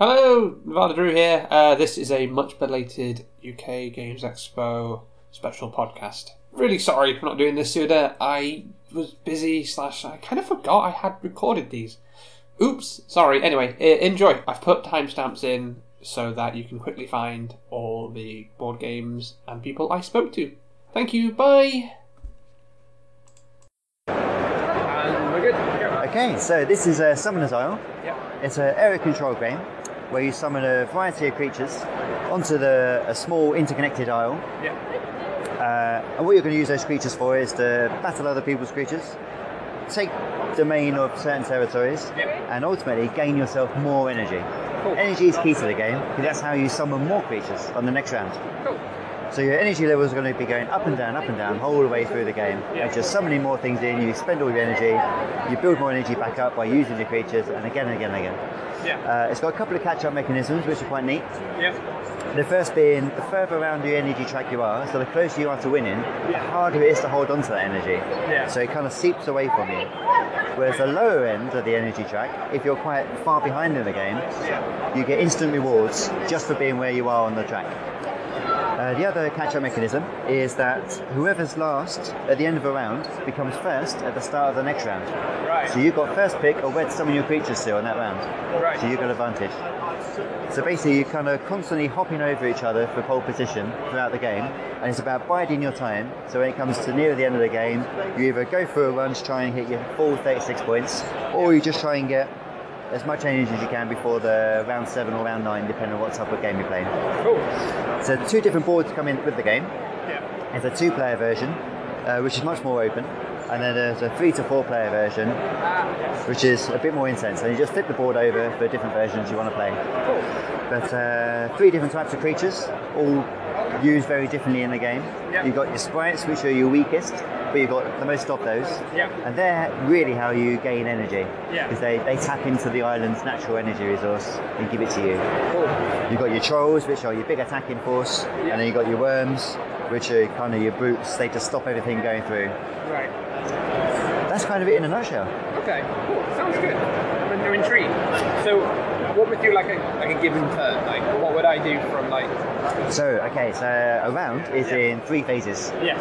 Hello, Nevada Drew here. This is a much belated UK Games Expo special podcast. Really sorry for not doing this sooner. I was busy / I kind of forgot I had recorded these. Oops, sorry. Anyway, enjoy. I've put timestamps in so that you can quickly find all the board games and people I spoke to. Thank you, bye! And we're good. Okay, so this is Summoner's Isle. Yep. It's an area control game where you summon a variety of creatures onto a small interconnected isle. Yep. And what you're going to use those creatures for is to battle other people's creatures, take domain of certain territories, yep, and ultimately gain yourself more energy. Cool. Energy is key to the game because that's how you summon more creatures on the next round. Cool. So your energy levels are going to be going up and down, all the way through the game. Yeah. And just summoning more things in, you spend all your energy, you build more energy back up by using your creatures, and again and again and again. Yeah. It's got a couple of catch-up mechanisms, which are quite neat. Yeah. The first being, the further around your energy track you are, so the closer you are to winning, yeah, the harder it is to hold on to that energy. Yeah. So it kind of seeps away from you. Whereas the lower end of the energy track, if you're quite far behind in the game, yeah, you get instant rewards just for being where you are on the track. The other catch-up mechanism is that whoever's last at the end of a round becomes first at the start of the next round. Right. So you've got first pick of where to summon your creatures to on that round. Right. So you've got advantage. So basically you're kind of constantly hopping over each other for pole position throughout the game, and it's about biding your time, so when it comes to near the end of the game, you either go for a run to try and hit your full 36 points, or you just try and get as much energy as you can before the round 7 or round 9, depending on what type of game you're playing. Cool. So two different boards come in with the game. Yeah. There's a 2-player version, which is much more open, and then there's a 3 to 4 player version, which is a bit more intense, and you just flip the board over for different versions you want to play. Cool. But 3 different types of creatures, all used very differently in the game. Yep. You've got your sprites, which are your weakest, but you've got the most of those. Yep. And they're really how you gain energy, because they tap into the island's natural energy resource and give it to you. Cool. You've got your trolls, which are your big attacking force, yep, and then you've got your worms, which are kind of your brutes. They just stop everything going through. Right. That's kind of it in a nutshell. Okay, cool. Sounds good. I'm intrigued. So, what would you like a given turn? Like, what would I do from like? So a round is in 3 phases. Yeah.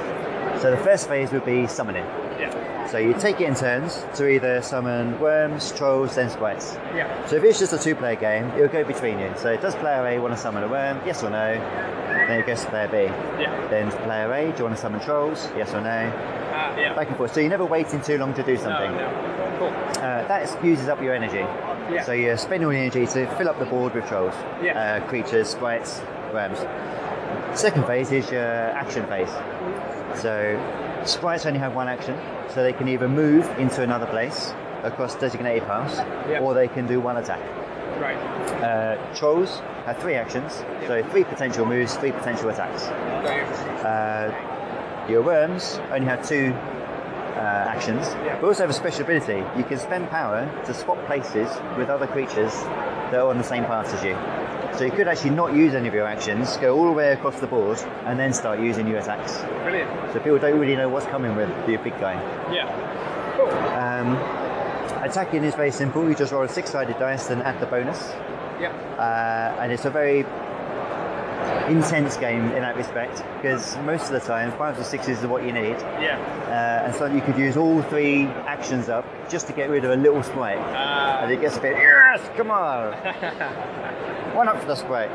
So the first phase would be summoning. Yeah. So you take it in turns to either summon worms, trolls, then sprites. Yeah. So if it's just a 2-player game, it'll go between you. So does player A want to summon a worm? Yes or no? Then it goes to player B. Yeah. Then player A, do you want to summon trolls? Yes or no? Yeah. Back and forth. So you're never waiting too long to do something. No. Cool. That uses up your energy. Yeah. So you spend all your energy to fill up the board with trolls, yeah, creatures, sprites, worms. Second phase is your action phase. So sprites only have 1 action, so they can either move into another place across designated paths, yep, or they can do 1 attack. Right. Trolls have 3 actions, yep, so 3 potential moves, 3 potential attacks. Your worms only have 2 actions, yep, but also have a special ability. You can spend power to swap places with other creatures that are on the same path as you. So you could actually not use any of your actions, go all the way across the board, and then start using your attacks. Brilliant. So people don't really know what's coming with your big guy. Yeah. Cool. Attacking is very simple. You just roll a 6-sided dice and add the bonus. Yeah. And it's a very intense game in that respect, because most of the time 5s or 6s is what you need. Yeah. And so you could use all 3 actions up just to get rid of a little sprite. And it gets a bit, yes, come on. 1 up for the sprite.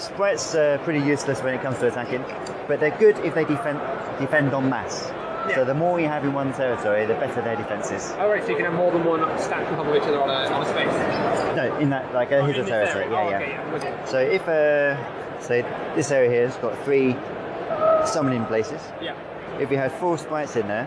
Sprites are pretty useless when it comes to attacking, but they're good if they defend en masse. Yeah. So the more you have in one territory, the better their defense is. Oh, right, so you can have more than 1 stack on top of each other on a space? No, in that, like, his territory. Yeah, oh, yeah. Okay, yeah. Okay. So if, say, this area here has got 3 summoning places. Yeah. If you had 4 sprites in there,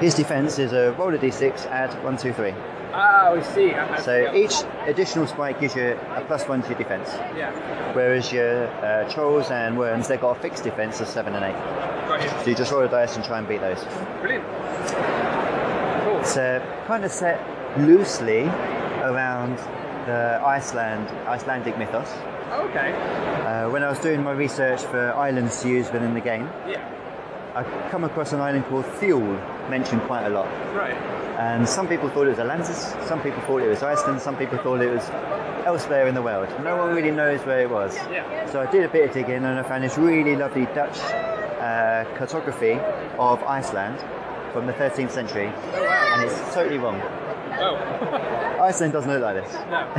his defense is a roll of d6, add 1, 2, 3. Oh, I see. So each additional spike gives you a +1 to your defense. Yeah. Whereas your trolls and worms, they've got a fixed defense of 7 and 8. Got you. So you just roll the dice and try and beat those. Brilliant. Cool. It's kind of set loosely around the Icelandic mythos. Oh, okay. When I was doing my research for islands to use within the game, yeah, I come across an island called Thule, mentioned quite a lot. Right. And some people thought it was Atlantis, some people thought it was Iceland, some people thought it was elsewhere in the world. No one really knows where it was. Yeah. So I did a bit of digging and I found this really lovely Dutch cartography of Iceland from the 13th century. Oh, wow. And it's totally wrong. Oh. Iceland doesn't look like this. No.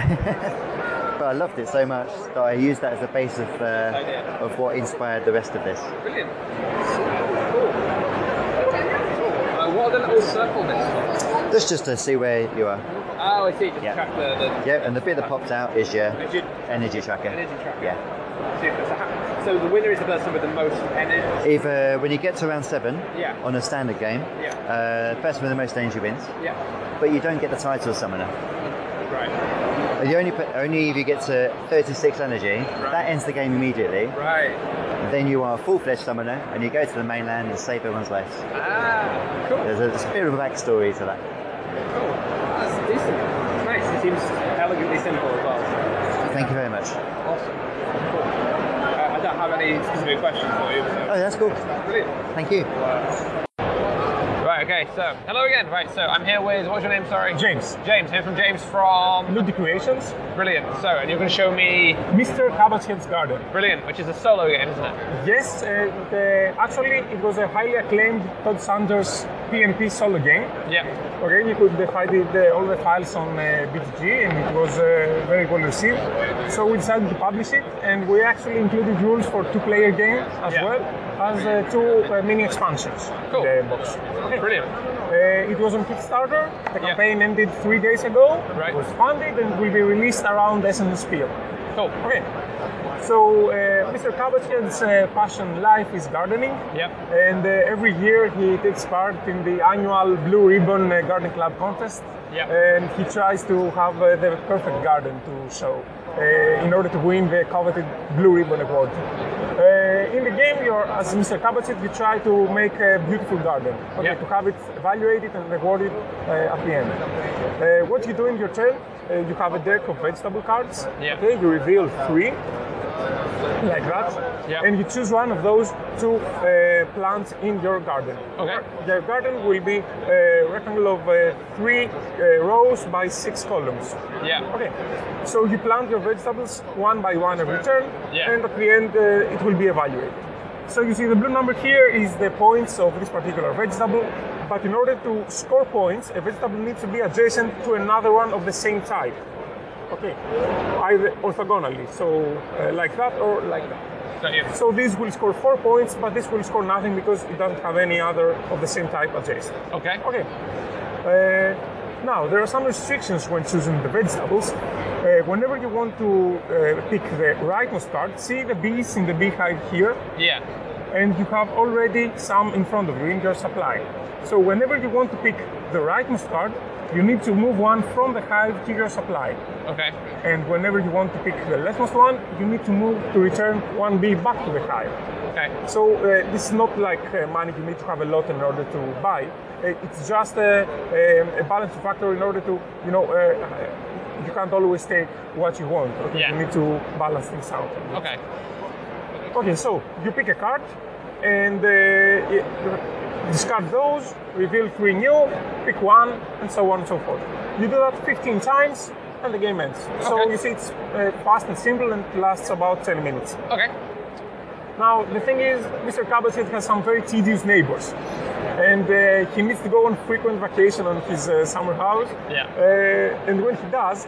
But I loved it so much that I used that as the base of what inspired the rest of this. Brilliant. Cool. What are the little circle bits for? That's just to see where you are. Oh, I see. Just track the... Yeah, and the bit that pops out is your energy tracker. Energy tracker. Yeah. Super. So the winner is the person with the most energy? Either when you get to round 7 on a standard game, the person with the most energy wins. Yeah. But you don't get the title Summoner. Right. You only if you get to 36 energy, that ends the game immediately. Right. And then you are a full-fledged summoner, and you go to the mainland and save everyone's lives. Ah, cool. There's a bit of a backstory to that. Cool. That's decent. It's nice. It seems elegantly simple as well. Thank you very much. Awesome. Cool. I don't have any specific questions for you. So. Oh, that's cool. Brilliant. Thank you. Wow. Right, okay, so, hello again. Right, so I'm here with, what's your name, sorry? James. James, here from James from... Loot Creations. Brilliant. So, and you're going to show me... Mr. Cabothead's Garden. Brilliant, which is a solo game, isn't it? Yes, actually, it was a highly acclaimed Todd Sanders PNP solo game. Yeah. Okay, you could find all the files on BGG, and it was very well received. So we decided to publish it, and we actually included rules for two-player game as well, as two mini expansions. Cool. In the box. Brilliant. It was on Kickstarter. The campaign ended 3 days ago. Right. It was funded and will be released around Spiel. Cool. Okay. So Mr. Cabothead's passion life is gardening. Yep. And every year he takes part in the annual Blue Ribbon Garden Club contest. Yep. And he tries to have the perfect garden to show in order to win the coveted Blue Ribbon Award. In the game, as Mr. Cabothead, you try to make a beautiful garden. Okay, to have it evaluated and rewarded at the end. What you do in your turn, you have a deck of vegetable cards. Yep. Okay, you reveal 3. Like that, and you choose one of those 2 plants in your garden. Okay. Your garden will be a rectangle of 3 rows by 6 columns. Yeah. Okay. So you plant your vegetables one by one every turn, and at the end it will be evaluated. So you see the blue number here is the points of this particular vegetable, but in order to score points, a vegetable needs to be adjacent to another one of the same type. Okay, either orthogonally, so like that or like that. So this will score 4 points, but this will score nothing because it doesn't have any other of the same type adjacent. Okay. Okay. Now, there are some restrictions when choosing the vegetables. Whenever you want to pick the rightmost card, see the bees in the beehive here? Yeah. And you have already some in front of you in your supply. So whenever you want to pick the rightmost card, you need to move one from the hive to your supply. Okay. And whenever you want to pick the leftmost one, you need to move to return one bee back to the hive. Okay. So this is not like money you need to have a lot in order to buy. It's just a balancing factor in order to, you know, you can't always take what you want. Okay? Yeah. You need to balance things out. Okay. Okay, so you pick a card and discard those, reveal 3 new, pick 1, and so on and so forth. You do that 15 times, and the game ends. Okay. So you see it's fast and simple, and it lasts about 10 minutes. Okay. Now, the thing is, Mr. Cabothead has some very tedious neighbors, and he needs to go on frequent vacation on his summer house. Yeah. And when he does,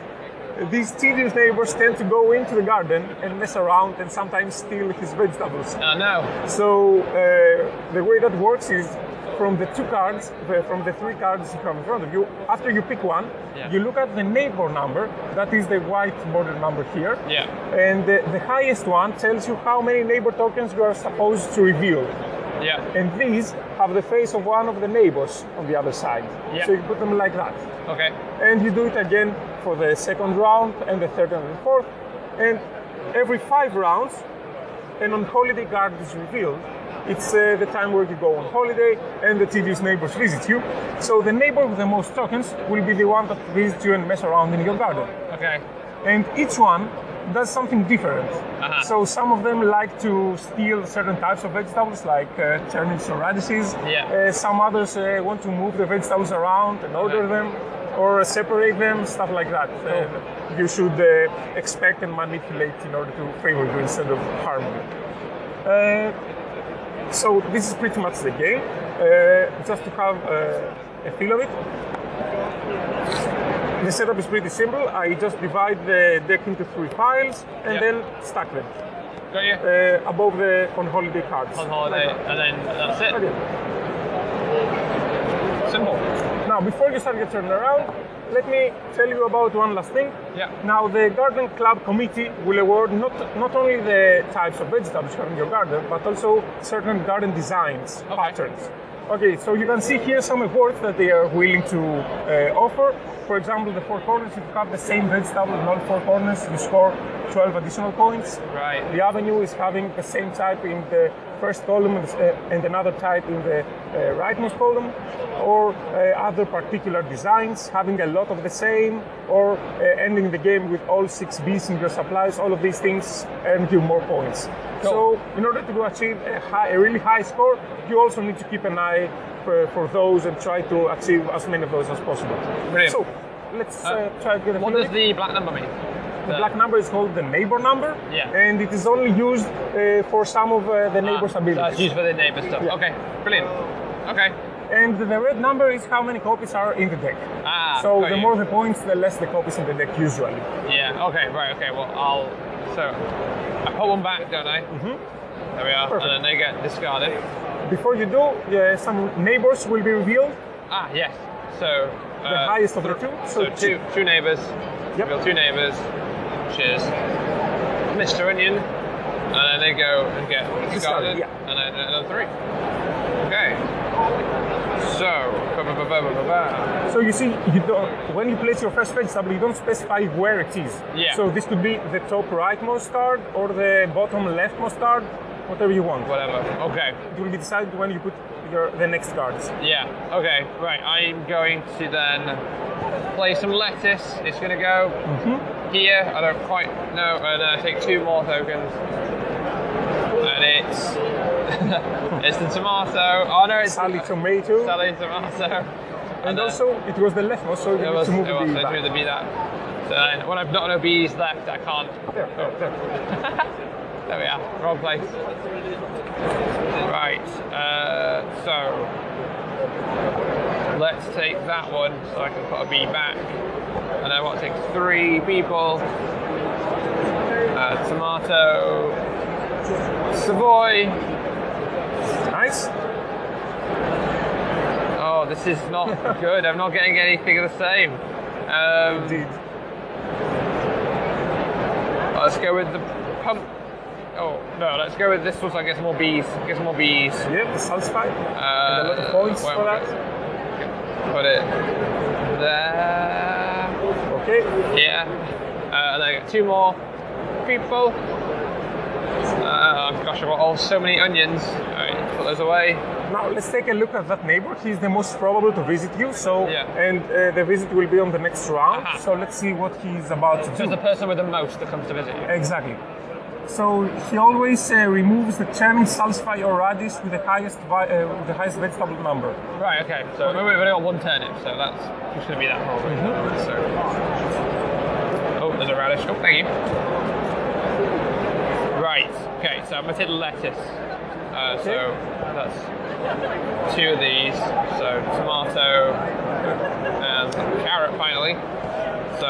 these tedious neighbors tend to go into the garden and mess around and sometimes steal his vegetables. Oh no! So the way that works is from the 2 cards, from the 3 cards you have in front of you, after you pick one, you look at the neighbor number, that is the white border number here, and the highest one tells you how many neighbor tokens you are supposed to reveal. Yeah. And these have the face of one of the neighbors on the other side. Yeah. So you put them like that. Okay. And you do it again for the 2nd round and the 3rd and the 4th. And every 5 rounds, an on-holiday card is revealed. It's the time where you go on holiday and the tedious neighbors visit you. So the neighbor with the most tokens will be the one that visits you and mess around in your garden. Okay. and each one does something different. Uh-huh. So some of them like to steal certain types of vegetables, like turnips or radishes. Yeah. Some others want to move the vegetables around and order them or separate them, stuff like that. So you should expect and manipulate in order to favor you instead of harm you. So this is pretty much the game, just to have a feel of it. The setup is pretty simple. I just divide the deck into three piles and then stack them. Got you. Above the on-holiday cards. On-holiday, like and then that's it. Okay. Simple. Now, before you start your turn around, let me tell you about one last thing. Yeah. Now, the Garden Club Committee will award not only the types of vegetables you have in your garden, but also certain garden designs, patterns. Okay, so you can see here some awards that they are willing to offer. For example, the four corners, if you have the same vegetable in all four corners, you score 12 additional points. Right. The avenue is having the same type in the first column and another type in the rightmost column. Or other particular designs, having a lot of the same, or ending the game with all 6 Bs in your supplies. All of these things earn you more points. Cool. So in order to achieve a really high score, you also need to keep an eye for those and try to achieve as many of those as possible. Brilliant. So let's try to get a what does the black number mean? The black number is called the neighbor number, and it is only used for some of the neighbor's abilities. So it's used for the neighbor stuff. Yeah. Okay, brilliant. Okay. And the red number is how many copies are in the deck. So the more the points, the less the copies in the deck usually. Yeah, okay, right, okay, well I'll... So, I put one back, don't I? Mm-hmm. There we are, perfect. And then they get discarded. Before you do, some neighbors will be revealed. Ah, yes. So... the highest of the two. So two neighbors. Yep. Reveal two neighbors. Cheers. Mr. Onion. And then they go and get discarded. Yeah. And then another three. Okay. So you see, when you place your first vegetable, you don't specify where it is. Yeah. So this could be the top rightmost card or the bottom leftmost card, whatever you want. Whatever. Okay. It will be decided when you put the next cards. Yeah. Okay. Right. I'm going to then play some lettuce. It's going to go here. I don't quite know. And I take two more tokens. And it's. It's the tomato. Oh no, it's Sally tomato. Sally tomato. And also, it was the leftmost, so you need to move the bee back. So then, when I've not no bees left, I can't. There. There we are. Wrong place. Right. So let's take that one, so I can put a bee back. And I want to take three people. Tomato. Savoy. Nice. Oh, this is not good. I'm not getting anything of the same. Indeed. Let's go with the pump. Oh, no, let's go with this one so I get some more bees. Get some more bees. Yep, the satisfied. And a lot of points for that. Put it there. Okay. Yeah. And I got two more people. Gosh, I've got so many onions. Alright, put those away. Now let's take a look at that neighbor. He's the most probable to visit you, so and the visit will be on the next round. Uh-huh. So let's see what he's about to do. So the person with the most that comes to visit you. Exactly. So he always removes the turnip, salsify, or radish with the highest vegetable number. Right. Okay. So we've only got one turnip, so that's just going to be that problem. Mm-hmm. So there's a radish. Oh, thank you. Right, okay, so I'm going to take lettuce, so that's two of these, so tomato and carrot finally, so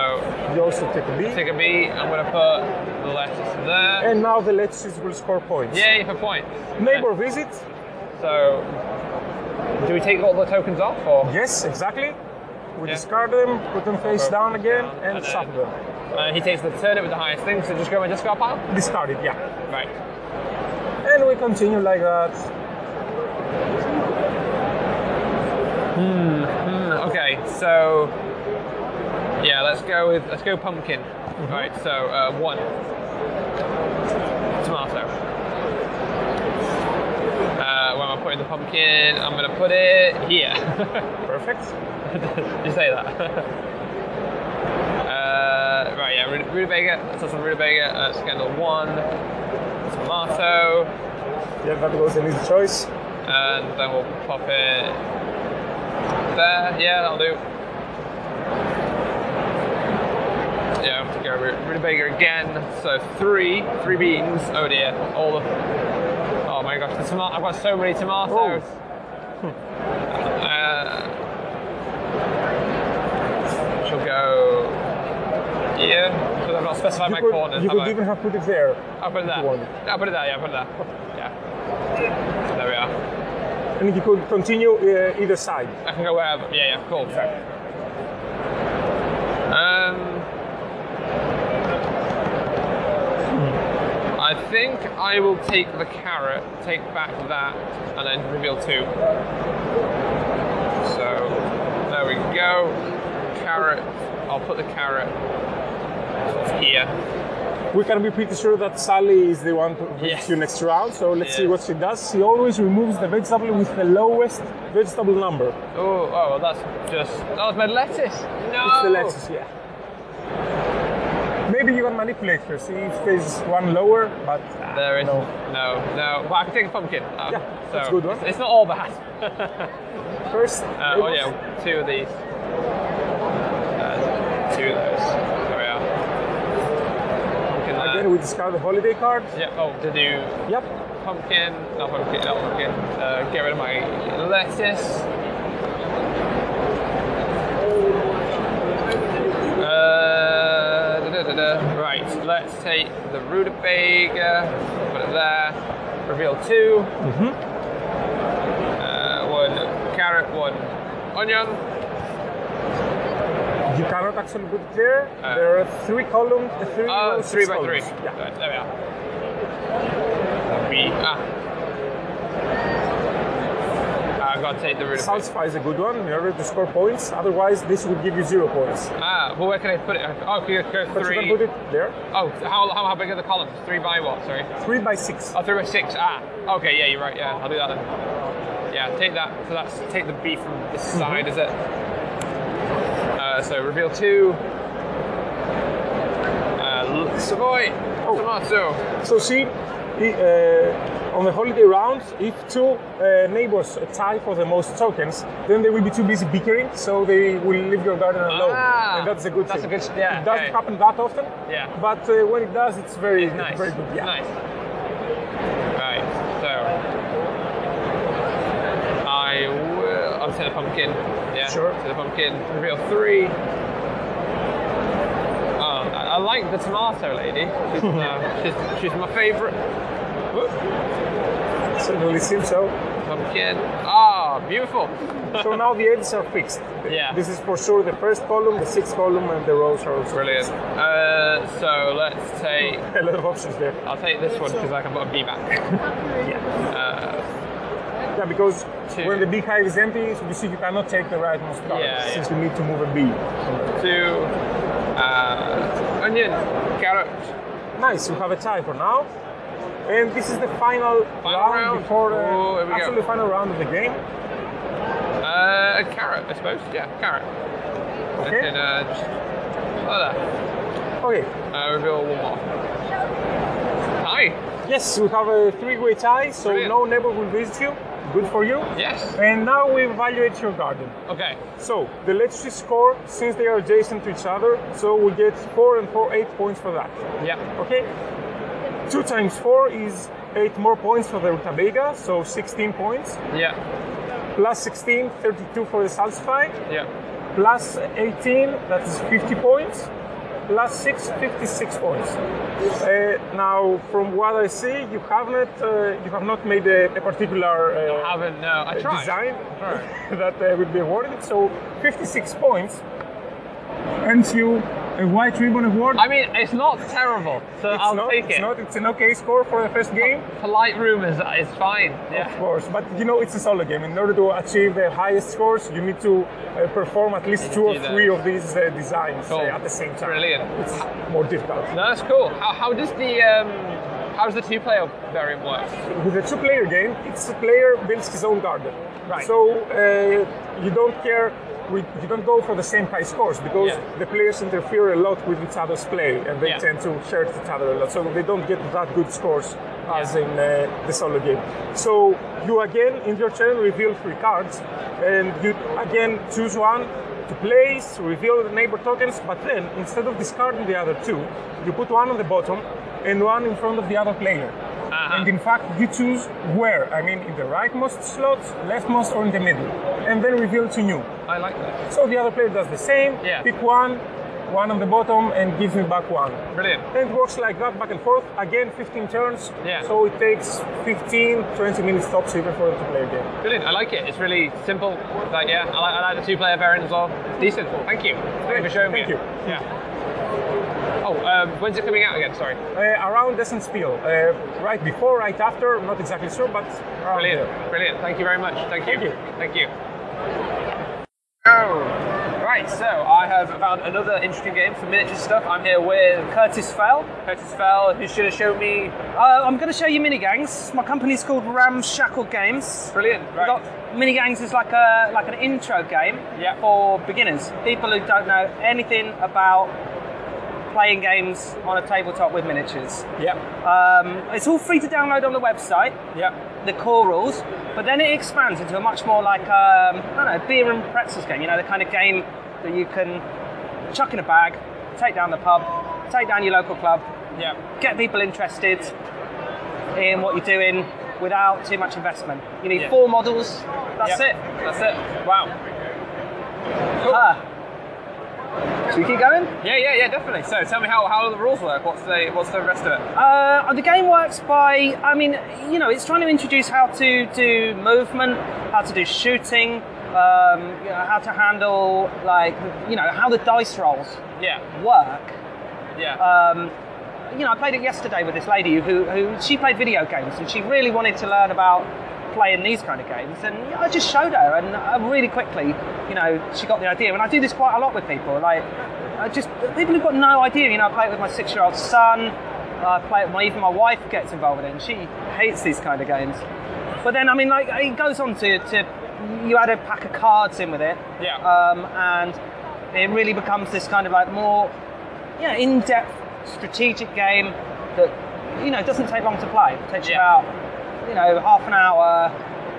you also take a bee. I'm going to put the lettuce there. And now the lettuces will score points. Yay for points. Neighbor visit. So do we take all the tokens off? Or? Yes, exactly. We discard them, put them face down again and shuffle them. He takes the turnip with the highest thing, so just go and discard pile? Discard it, yeah. Right. And we continue like that. Okay, so... yeah, let's go pumpkin. Mm-hmm. Right, so one. Tomato. Where am I putting the pumpkin? I'm going to put it here. Perfect. You say that. Right, yeah, rutabaga. Let's have some rutabaga. Let's handle one. Tomato. Yeah, that goes in easy choice. And then we'll pop it there. Yeah, that'll do. Yeah, I have to go rutabaga again. So three beans. Oh dear, all of. Oh my gosh, the tomato! I've got so many tomatoes. She'll go. Yeah, because I've not specified my corners. You could even have put it there. I'll put it there. I'll put it there. Yeah, I'll put it there. Yeah. There we are. And you could continue either side. I can go wherever. Yeah. Yeah. Cool. Sure. I think I will take the carrot, take back that, and then reveal two. So, there we go. Carrot. I'll put the carrot here. We can be pretty sure that Sally is the one to visit you next round, so let's see what she does. She always removes the vegetable with the lowest vegetable number. Oh, well, that was my lettuce. No! It's the lettuce, Maybe you can manipulate her, see if there's one lower, but there is no. But I can take a pumpkin. Yeah, that's a good one. It's not all bad. First, two of these, two of those. There we are. Pumpkin there. Again, we discard the holiday card. Yeah. Oh, did you? Yep. Pumpkin. Not pumpkin. Not pumpkin. Get rid of my lettuce. Right, let's take the rutabaga, put it there, reveal two, one carrot, one onion. You cannot actually put it there, there are three columns, three by columns. Three, yeah. Right, there we are. I've got to take the rutabaga. Salsify is a good one in order to score points, otherwise this would give you 0 points. Well, where can I put it? Oh, can you go three? But you can put it there. Oh, how big are the columns? 3 by what, sorry? 3 by 6. Oh, 3 by 6, okay, yeah, you're right, yeah, I'll do that then. Yeah, take that, so that's, take the beef from this side, is it? So, reveal two. Savoy, tomato. So see, on the holiday round, if two neighbors tie for the most tokens, then they will be too busy bickering, so they will leave your garden alone. And that's a good thing. That's a good, it doesn't happen that often, but when it does, it's very, nice. Very good. Yeah. Nice. Right, so I will. I'll set a pumpkin. Yeah, sure. Set a pumpkin. Reveal three. I like the tomato lady. She's, she's my favorite. Certainly seems so. Pumpkin. Ah, beautiful. So now the edges are fixed. Yeah. This is for sure the first column, the sixth column, and the rows are also brilliant. Fixed. So let's take a lot of options there. I'll take this one because I can put a bee back. Yeah, because two. When the beehive is empty, so you see you cannot take the rightmost card since you need to move a bee. Two. Onion, carrot. Nice. You have a tie for now. And this is the final round before the final round of the game. A carrot, I suppose. Yeah, carrot. Okay. And then, there. Okay. Reveal one more. Hi. Yes, we have a three-way tie, so brilliant. No neighbor will visit you. Good for you. Yes. And now we evaluate your garden. Okay. So the lettuce score, since they are adjacent to each other, so we get 4 and 4, 8 points for that. Yeah. Okay. 2 times 4 is 8 more points for the rutabaga, so 16 points. Yeah. Plus 16, 32 for the salsify. Yeah. Plus 18, that is 50 points. Plus 6, 56 points. Now, from what I see, you have not made a particular design that would be awarded. So 56 points earns you a White Ribbon award. I mean, it's not terrible, so I'll take it. It's not. It's an okay score for the first game. Polite rumors is fine. Yeah. Of course, but you know, it's a solo game. In order to achieve the highest scores, you need to perform at least 2 or 3 of these designs at the same time. Brilliant. It's more difficult. No, that's cool. How does the How does the two-player variant work? With the two-player game, each player builds his own garden. Right. So you don't care you don't go for the same high scores because the players interfere a lot with each other's play and they tend to hurt each other a lot. So they don't get that good scores as in the solo game. So you again, in your turn, reveal three cards and you again choose one to place, reveal the neighbor tokens, but then instead of discarding the other two, you put one on the bottom and one in front of the other player. Uh-huh. And in fact, you choose where. I mean, in the rightmost slot, leftmost, or in the middle. And then reveal to new. I like that. So the other player does the same. Yeah. Pick one on the bottom, and gives me back one. Brilliant. And it works like that, back and forth. Again, 15 turns. Yeah. So it takes 15, 20 minutes tops even for it to play again. Brilliant. I like it. It's really simple. Like, yeah, I like the two-player variant as well. It's decent. Thank you. Thanks for showing me. Thank you. Yeah. Oh, when's it coming out again? Sorry. Around Essen Spiel. Right before, right after, not exactly sure, but around Brilliant. There. Brilliant. Thank you very much. Thank you. Oh. Right, so I have found another interesting game for miniature stuff. I'm here with Curtis Fell. Curtis Fell, who's going to show me... I'm going to show you Minigangs. My company's called Ramshackle Games. Brilliant. Right. Minigangs is like an intro game for beginners. People who don't know anything about playing games on a tabletop with miniatures. Yep. It's all free to download on the website. Yep. The core rules, but then it expands into a much more like I don't know, beer and pretzels game. You know, the kind of game that you can chuck in a bag, take down the pub, take down your local club. Yep. Get people interested in what you're doing without too much investment. You need four models. That's it. That's it. Wow. Cool. Should we keep going? Yeah, definitely. So tell me how the rules work. What's the rest of it? The game works by, it's trying to introduce how to do movement, how to do shooting, how to handle, how the dice rolls work. Yeah. I played it yesterday with this lady who she played video games and she really wanted to learn about playing these kind of games, and I just showed her, and really quickly, she got the idea. And I do this quite a lot with people, people who've got no idea. I play it with my 6-year-old son. I play it. Even my wife gets involved in it, and she hates these kind of games. But then, it goes on to you add a pack of cards in with it, and it really becomes this kind of more, in-depth strategic game that doesn't take long to play. It takes about half an hour,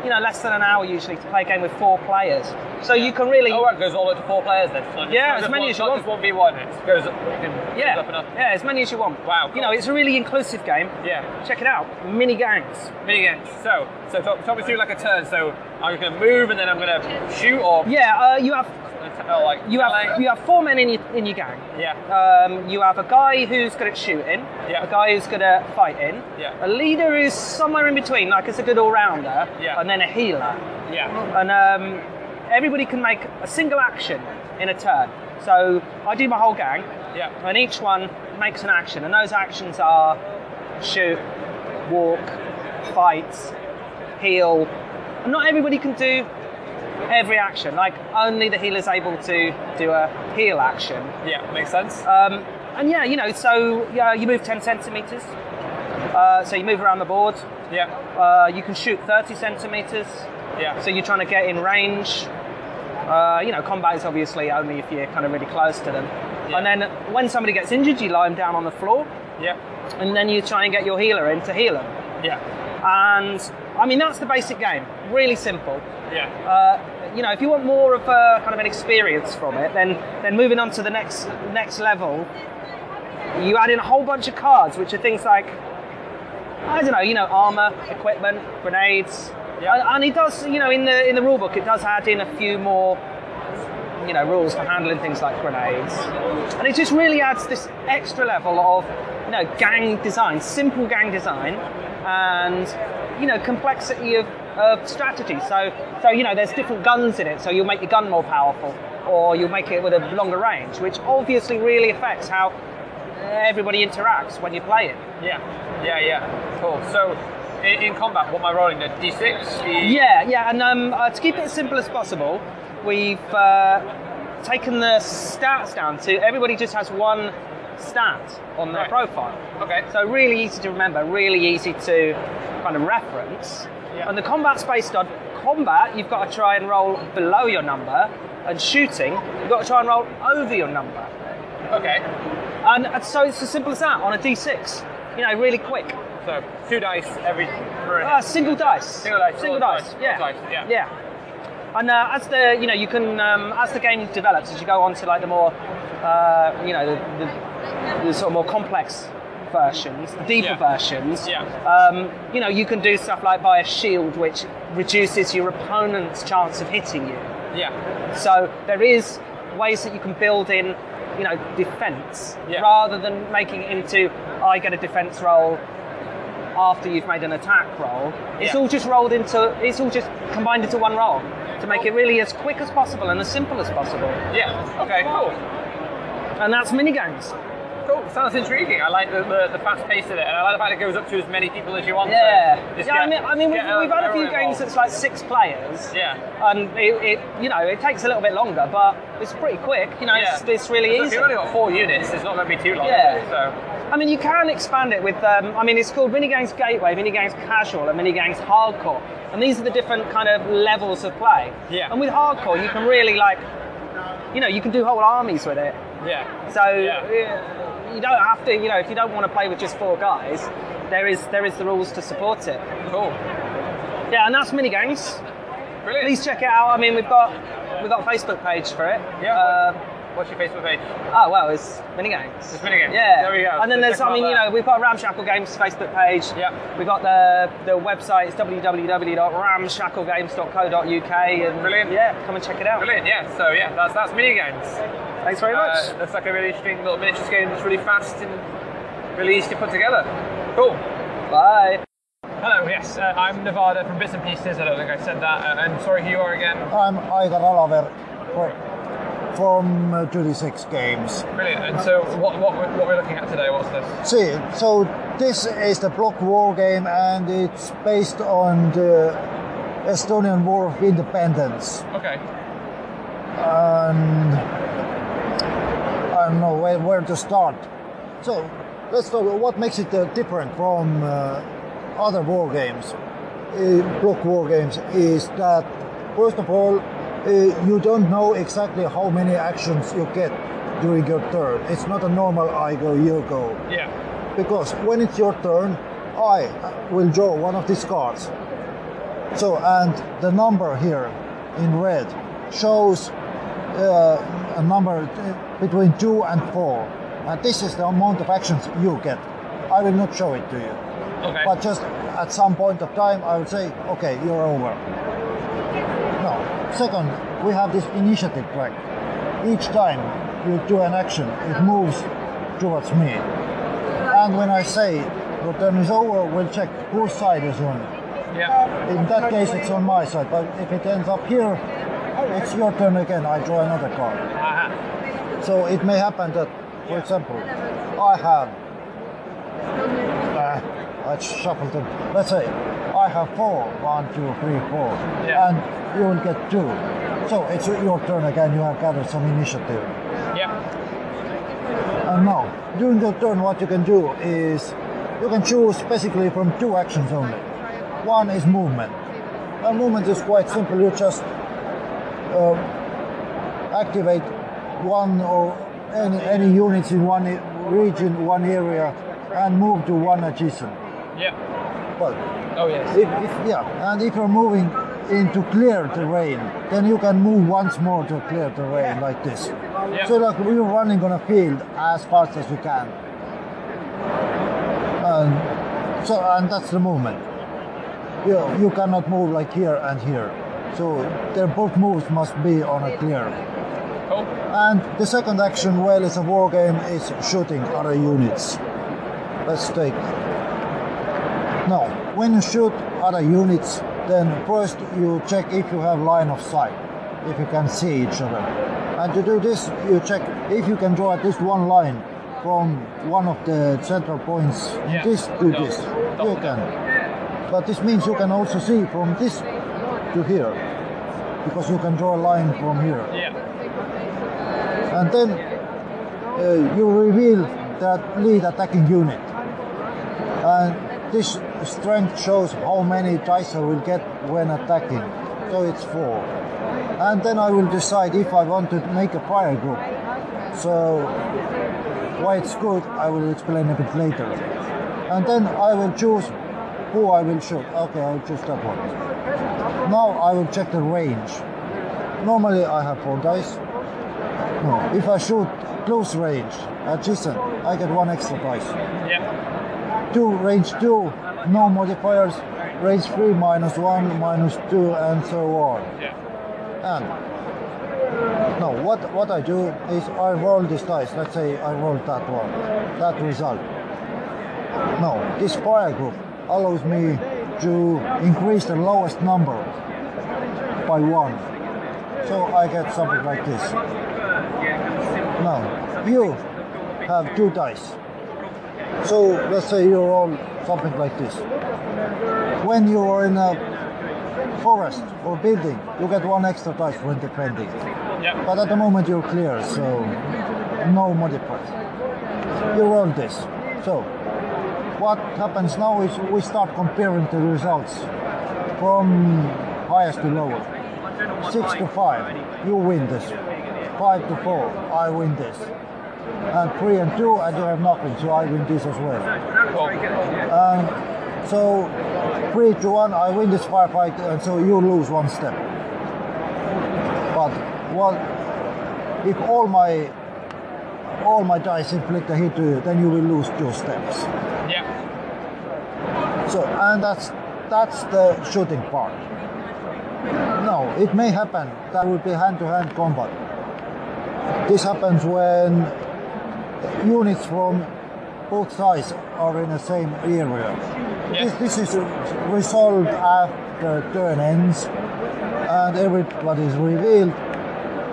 less than an hour usually to play a game with four players. So you can really... Oh, it goes all up to four players then? So as many as you want. It's 1v1, it goes up and up. Yeah, as many as you want. Wow. Cool. It's a really inclusive game. Yeah. Check it out. Minigangs. So talk me through a turn. So I'm going to move and then I'm going to shoot or... Yeah, you have four men in your gang. Yeah. You have a guy who's good at shooting. Yeah. A guy who's good at fighting. Yeah. A leader who's somewhere in between, it's a good all-rounder. Yeah. And then a healer. Yeah. And everybody can make a single action in a turn. So I do my whole gang. Yeah. And each one makes an action, and those actions are shoot, walk, fight, heal. And not everybody can do every action, only the healer's able to do a heal action. Yeah, makes sense. You move 10 centimetres, so you move around the board. Yeah. You can shoot 30 centimetres. Yeah. So you're trying to get in range. Combat is obviously only if you're kind of really close to them. Yeah. And then when somebody gets injured, you lie them down on the floor. Yeah. And then you try and get your healer in to heal them. Yeah. And that's the basic game. Really simple. Yeah. If you want more of a kind of an experience from it, then moving on to the next level, you add in a whole bunch of cards, which are things like, I don't know, armor, equipment, grenades. Yeah. And it does, in the rule book, it does add in a few more, rules for handling things like grenades. And it just really adds this extra level of, gang design, simple gang design, and, complexity of strategy. So there's different guns in it, so you'll make your gun more powerful, or you'll make it with a longer range, which obviously really affects how everybody interacts when you play it. Yeah. Cool. So in combat, what am I rolling? The D6? To keep it as simple as possible, we've taken the stats down to everybody just has one stat on their profile. Okay. So really easy to remember, really easy to kind of reference. Yeah. On the combat space stud, combat, you've got to try and roll below your number, and shooting, you've got to try and roll over your number. Okay. And so it's as simple as that, on a D6. You know, really quick. So, two dice every... single dice. Single dice. And as the you can as the game develops, as you go on to like the more the sort of more complex versions, the deeper versions, you can do stuff like buy a shield, which reduces your opponent's chance of hitting you. Yeah. So there is ways that you can build in defense rather than making it into I get a defense roll after you've made an attack roll. It's all just rolled into, it's all just combined into one roll. To make it really as quick as possible and as simple as possible. Yeah. Okay. Cool. And that's Minigangs. Cool. Sounds intriguing. I like the fast pace of it, and I like the fact it goes up to as many people as you want. Yeah. So we've had a few games that's like 6 players. Yeah. And it takes a little bit longer, but it's pretty quick. It's really easy. If you've only got 4 units, it's not going to be too long. Yeah. So. I mean, you can expand it with. It's called Minigangs Gateway, Minigangs Casual, and Minigangs Hardcore. And these are the different kind of levels of play. Yeah. And with hardcore, you can really you can do whole armies with it. Yeah. So you don't have to, if you don't want to play with just 4 guys, there is the rules to support it. Cool. Yeah, and that's Minigangs. Brilliant. Please check it out. I mean, we've got a Facebook page for it. Yeah. What's your Facebook page? Oh, well, it's Minigangs. It's Minigangs. Yeah. There we go. And then we've got Ramshackle Games Facebook page. Yeah. We've got the website. It's www.ramshacklegames.co.uk. And brilliant. Yeah, come and check it out. Brilliant, yeah. So, yeah, that's Minigangs. Thanks very much. That's like a really interesting little miniatures game that's really fast and really easy to put together. Cool. Bye. Hello, yes, I'm Nevada from Bits and Pieces. I don't think I said that. And sorry, who you are again? I'm Ivan Oliver. From 2D6 games. Brilliant. And so what we're looking at today, what's this? See, so this is the Block War game, and it's based on the Estonian War of Independence. Okay. And I don't know where to start. So let's talk about what makes it different from other war games, Block War games, is that, first of all, you don't know exactly how many actions you get during your turn. It's not a normal I go, you go. Yeah. Because when it's your turn, I will draw one of these cards. So, and the number here in red shows a number between 2 and 4. And this is the amount of actions you get. I will not show it to you. Okay. But just at some point of time, I will say, okay, you're over. Second, we have this initiative track. Each time you do an action, it moves towards me. And when I say your turn is over, we'll check whose side is on it. Yeah. In that case, it's on my side. But if it ends up here, it's your turn again. I draw another card. Uh-huh. So it may happen that, for example, I have... I shuffled them. Let's say I have 4. 1, 2, 3, 4. Yeah. And you will get 2. So it's your turn again, you have gathered some initiative. Yep. And now, during the turn, what you can do is, you can choose basically from 2 actions only. One is movement. And movement is quite simple, you just activate one or any units in one region, one area, and move to one adjacent. Yeah. Well, and if you're moving into clear terrain, then you can move once more to clear terrain like this. Yep. So like we're running on a field as fast as we can. And that's the movement. You cannot move like here and here. So their both moves must be on a clear. Oh. And the second action, well, it's a war game, is shooting other units. Let's take... Now, when you shoot other units, then first you check if you have line of sight, if you can see each other. And to do this, you check if you can draw at least one line from one of the central points, this to this. You can. But this means you can also see from this to here, because you can draw a line from here. Yeah. And then you reveal that lead attacking unit. And This strength shows how many dice I will get when attacking, so it's 4. And then I will decide if I want to make a fire group. So why it's good, I will explain a bit later. And then I will choose who I will shoot. Okay, I'll choose that one. Now I will check the range. Normally I have 4 dice. No, if I shoot close range, adjacent, I get 1 extra dice. Yeah. 2, range 2, no modifiers, range 3, minus 1, minus 2, and so on. Yeah. And now what I do is I roll this dice. Let's say I roll that one, that result. Now, this fire group allows me to increase the lowest number by 1. So I get something like this. Now, you have 2 dice. So let's say you roll something like this. When you are in a forest or building, you get 1 extra dice when defending. Yep. But at the moment you're clear, so no modifiers. You roll this. So what happens now is we start comparing the results from highest to lowest. 6 to 5, you win this. 5 to 4, I win this. And 3 and 2, I do have nothing, so I win this as well. And so 3 to 1, I win this firefight, and so you lose 1 step. But what if all my dice inflict a hit to you, then you will lose 2 steps. Yeah. So and that's the shooting part. Now, it may happen that will be hand-to-hand combat. This happens when units from both sides are in the same area. Yeah. This is resolved after turn ends and everybody is revealed,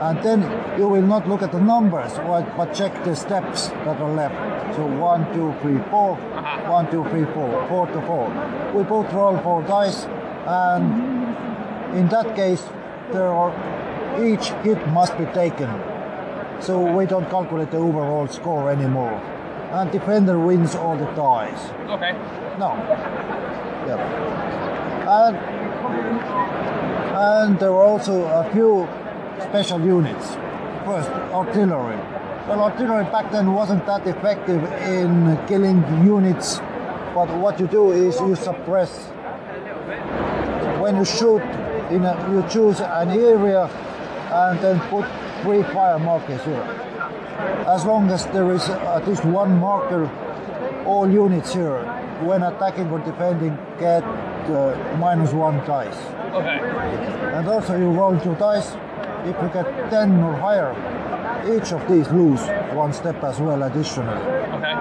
and then you will not look at the numbers but check the steps that are left. So 1, 2, 3, 4, 1, 2, 3, 4, 4 to 4. We both roll 4 dice, and in that case, each hit must be taken, so we don't calculate the overall score anymore. And defender wins all the ties. Okay. No. Yeah. And there are also a few special units. First, artillery. Well, artillery back then wasn't that effective in killing units, but what you do is you suppress. When you shoot, you choose an area and then put 3 fire markers here. As long as there is at least 1 marker, all units here, when attacking or defending, get -1 dice. Okay. And also you roll 2 dice. If you get 10 or higher, each of these lose 1 step as well additionally. Okay.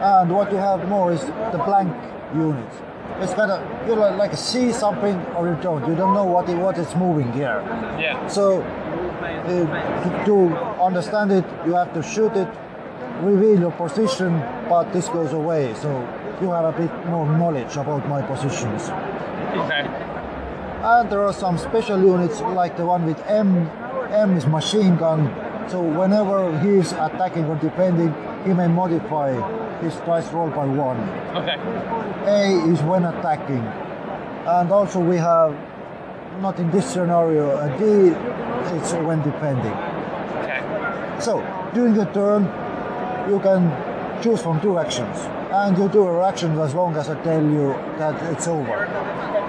And what you have more is the blank units. It's kind of, you like see something or you don't. You don't know what is moving here. Yeah. So to understand it, you have to shoot it, reveal your position, but this goes away. So you have a bit more knowledge about my positions. Okay. And there are some special units like the one with M. M is machine gun. So whenever he is attacking or defending, he may modify his dice roll by 1. Okay. A is when attacking. And also we have, not in this scenario, a D, it's when defending. Okay. So, during the turn, you can choose from 2 actions. And you do your actions as long as I tell you that it's over.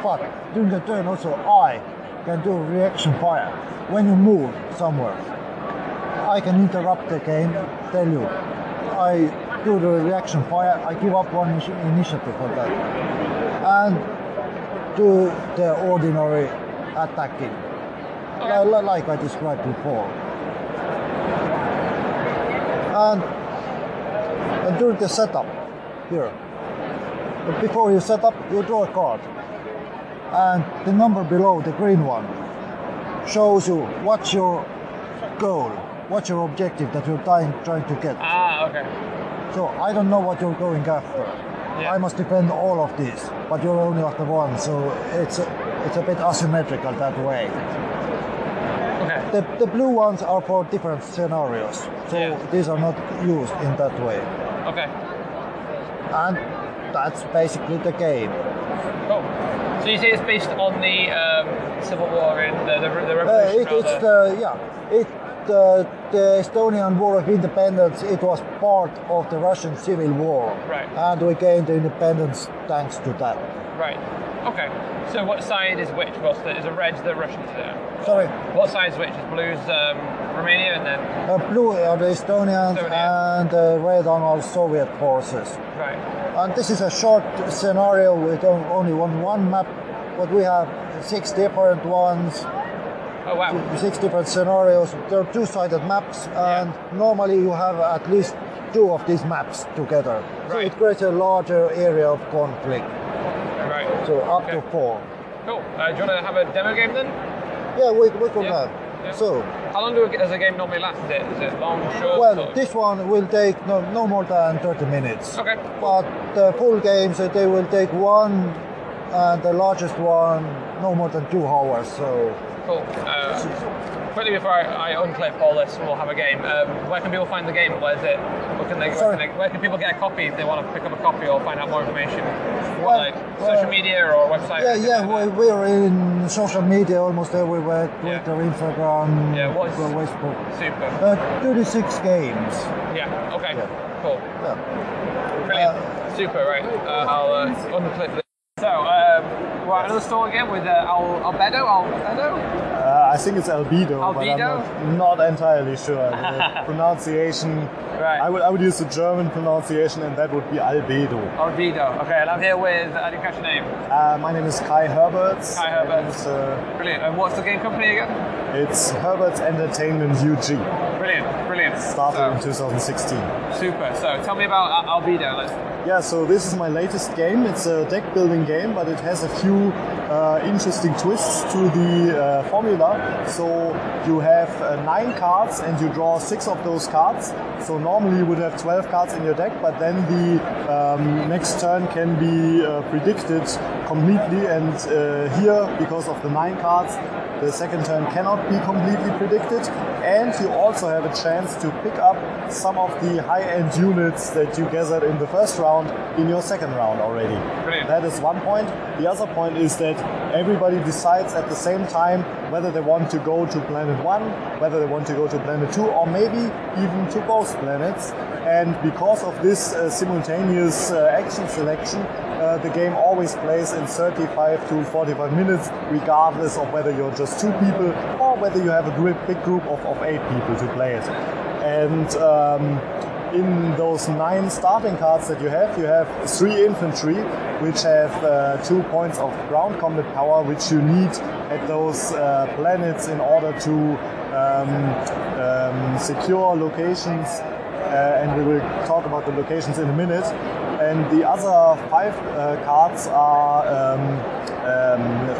But during the turn also I can do reaction fire. When you move somewhere, I can interrupt the game, tell you, I do the reaction fire, I give up 1 initiative for that, and do the ordinary attacking, like I described before. And during the setup here, before you set up, you draw a card, and the number below, the green one, shows you what's your goal, what's your objective that you're trying to get. Ah, okay. So I don't know what you're going after. Yeah. I must defend all of these, but you're only after 1, so it's a bit asymmetrical that way. Okay. The blue ones are for different scenarios, so yeah. These are not used in that way. Okay. And that's basically the game. Cool. So you say it's based on the Civil War and the Revolution? The Estonian War of Independence, it was part of the Russian Civil War. Right. And we gained independence thanks to that. Right. Okay. So what side is which? What's the, is it red the Russians there? Sorry? What side is which? Is blue's Romania and then? Blue are the Estonians and red are Soviet forces. Right. And this is a short scenario with only one map, but we have 6 different ones. Oh, wow. 6 different scenarios. There are two-sided maps, and normally you have at least 2 of these maps together. Right. So it creates a larger area of conflict. Right. So up to 4. Cool. Do you want to have a demo game then? Yeah, we could have. Yeah. So, how long does the game normally last? Is it long, short? Well, or? This one will take no more than 30 minutes. Okay. But the full games, they will take one, and the largest one, no more than 2 hours. So. Cool. Quickly before I unclip all this and we'll have a game, where can people find the game? Where is it? Where can people get a copy if they want to pick up a copy or find out more information? Social media or website? We're in social media almost everywhere, Twitter, Instagram, Facebook. Super. 2D6 games. Yeah, okay, cool. Yeah. Brilliant, super, right. I'll unclip this. So, right, another store again with Albedo? I think it's Albedo, but I'm not entirely sure. The pronunciation, right. I would use the German pronunciation and that would be Albedo. Albedo, okay, and I'm here with, I didn't catch your name. My name is Kai Herberts. Brilliant, and what's the game company again? It's Herberts' Entertainment UG. Brilliant. Started in 2016. Super, so tell me about Albedo. So this is my latest game. It's a deck building game, but it has a few interesting twists to the formula. So you have 9 cards and you draw 6 of those cards. So normally you would have 12 cards in your deck, but then the next turn can be predicted completely. And here, because of the 9 cards, the second turn cannot be completely predicted. And you also have a chance to pick up some of the high-end units that you gathered in the first round in your second round already. Brilliant. That is one point. The other point is that everybody decides at the same time whether they want to go to planet 1, whether they want to go to planet 2, or maybe even to both planets. And because of this simultaneous action selection, the game always plays in 35 to 45 minutes, regardless of whether you're just 2 people or whether you have a big group of 8 people to play it. And in those 9 starting cards that you have 3 infantry, which have 2 points of ground combat power, which you need at those planets in order to secure locations. And we will talk about the locations in a minute. And the other 5 cards are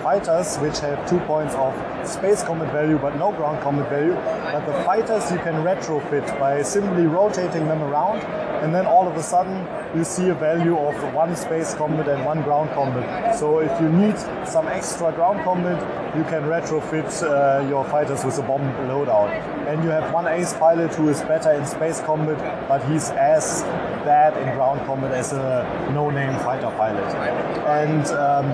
fighters, which have 2 points of space combat value but no ground combat value. But the fighters you can retrofit by simply rotating them around, and then all of a sudden you see a value of 1 space combat and 1 ground combat. So if you need some extra ground combat, you can retrofit your fighters with a bomb loadout. And you have 1 ace pilot who is better in space combat, but he's as bad in ground combat as a no-name fighter pilot. And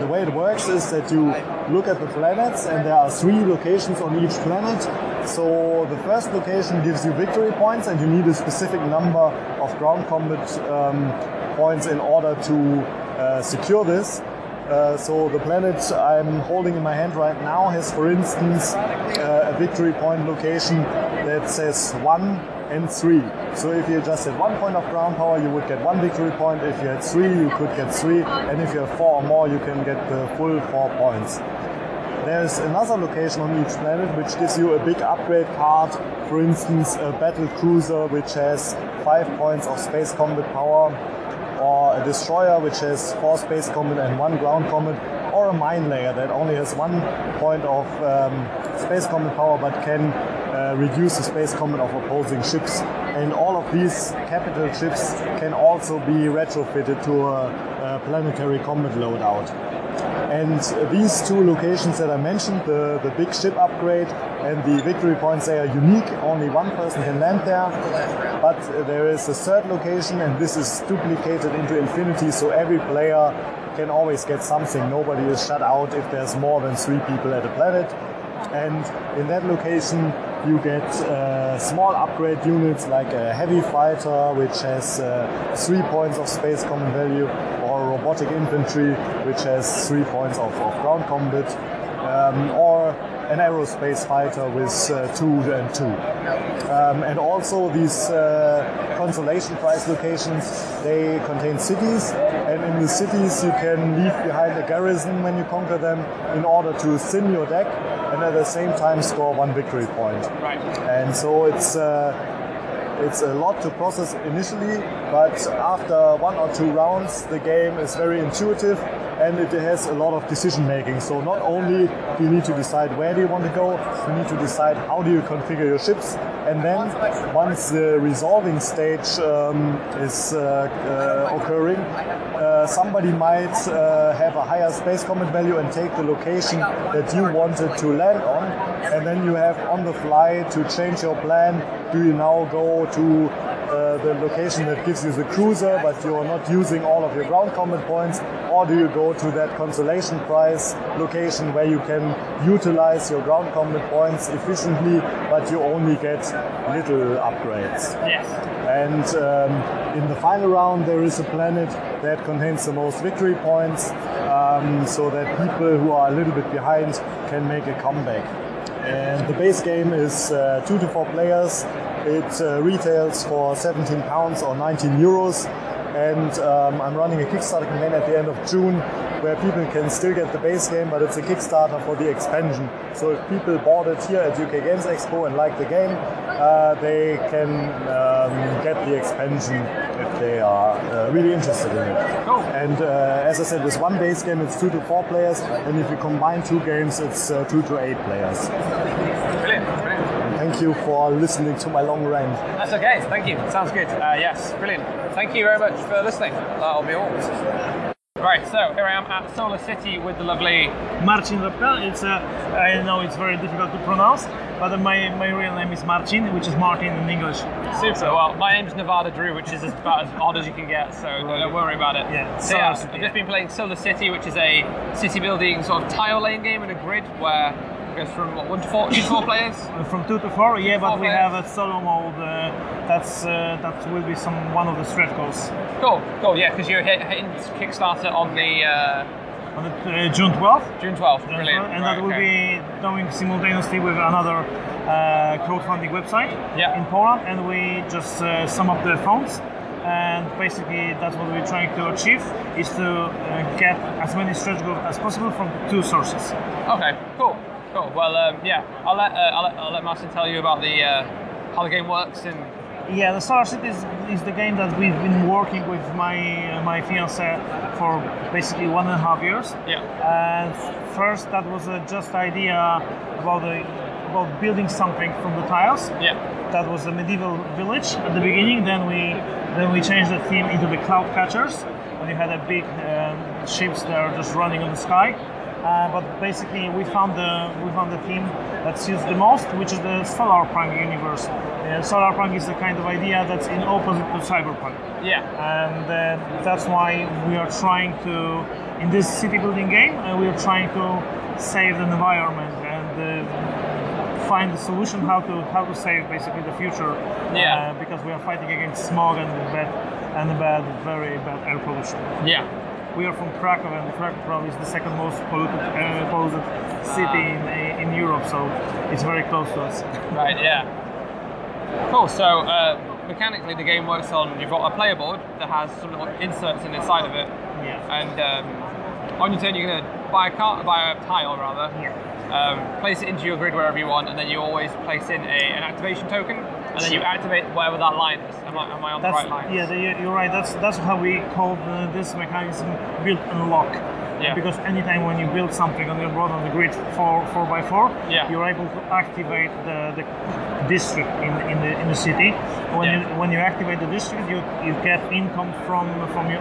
the way it works is that you look at the planets, and there are 3 locations on each planet. So the first location gives you victory points, and you need a specific number of ground combat points in order to secure this. So the planet I'm holding in my hand right now has, for instance, a victory point location that says 1 and 3. So if you just had 1 point of ground power, you would get 1 victory point. If you had 3, you could get 3. And if you have 4 or more, you can get the full 4 points. There's another location on each planet which gives you a big upgrade card. For instance, a battle cruiser which has 5 points of space combat power, or a destroyer which has 4 space combat and 1 ground combat, or a mine layer that only has 1 point of space combat power but can reduce the space combat of opposing ships. and all of these capital ships can also be retrofitted to a planetary combat loadout. And these two locations that I mentioned, the big ship upgrade and the victory points, they are unique. Only one person can land there. But there is a third location, and this is duplicated into infinity, so every player can always get something. Nobody is shut out if there's more than three people at a planet. And in that location, you get small upgrade units like a heavy fighter, which has 3 points of space common value, or robotic infantry, which has 3 points of ground combat, or an aerospace fighter with 2 and 2. And also these consolation prize locations, they contain cities, and in the cities you can leave behind a garrison when you conquer them in order to thin your deck and at the same time score one victory point. Right. And so it's a lot to process initially, but after one or two rounds the game is very intuitive and it has a lot of decision making. So not only do you need to decide where do you want to go, you need to decide how do you configure your ships, and then once the resolving stage is occurring, somebody might have a higher space combat value and take the location that you wanted to land on, and then you have on the fly to change your plan. Do you now go to the location that gives you the cruiser, but you're not using all of your ground combat points, or do you go to that consolation prize location where you can utilize your ground combat points efficiently, but you only get little upgrades? Yes. And in the final round, there is a planet that contains the most victory points, so that people who are a little bit behind can make a comeback. And the base game is 2 to 4 players. It retails for £17 or €19. And I'm running a Kickstarter campaign at the end of June where people can still get the base game, but it's a Kickstarter for the expansion. So if people bought it here at UK Games Expo and like the game, they can get the expansion if they are really interested in it. Cool. And as I said, with one base game it's 2 to 4 players, and if you combine two games it's 2 to 8 players. Brilliant. Thank you for listening to my long rant. That's okay, thank you. Sounds good. Yes, brilliant. Thank you very much for listening. That'll be all. Right, so here I am at Solar City with the lovely Martin Rappel. It's I know it's very difficult to pronounce, but my real name is Martin, which is Martin in English. Super. Well, my name is Nevada Drew, which is about as odd as you can get, so don't worry about it. Yeah. So yeah, I've just been playing Solar City, which is a city building sort of tile laying game in a grid where. From what, 1 to 4, 2 to 4 players? From 2 to 4, yeah, but we have a solo mode. That will be one of the stretch goals. Cool, yeah, because you're hitting Kickstarter on the June 12th. June 12th, brilliant. And right, that will be doing simultaneously with another crowdfunding website in Poland, and we just sum up the funds. And basically, that's what we're trying to achieve, is to get as many stretch goals as possible from 2 sources. Okay, cool. Well, yeah, I'll let Martin tell you about the how the game works and. Yeah, the Solar City is the game that we've been working with my fiancé for basically 1.5 years. Yeah. And first, that was just idea about building something from the tiles. Yeah. That was a medieval village at the beginning. Then we changed the theme into the cloud catchers, and you had a big ships that are just running on the sky. But basically, we found the theme that suits the most, which is the Solarpunk universe. Solarpunk is the kind of idea that's in opposite to cyberpunk. Yeah. And that's why we are trying to, in this city building game, we are trying to save the environment and find the solution how to save basically the future. Yeah. Because we are fighting against smog and very bad air pollution. Yeah. We are from Krakow, and Krakow is the second most polluted city in Europe, so it's very close to us. Right, yeah. Cool, so mechanically the game works on, you've got a player board that has some little inserts inside of it, and on your turn you're going to buy a tile, place it into your grid wherever you want, and then you always place in an activation token. And then you activate whatever that line is. Am I on the right line? Yeah, you're right. That's how we call this mechanism build and lock. Yeah. Because anytime when you build something on your board on the grid 4x4, yeah, you're able to activate the district in the city. When you activate the district, you get income from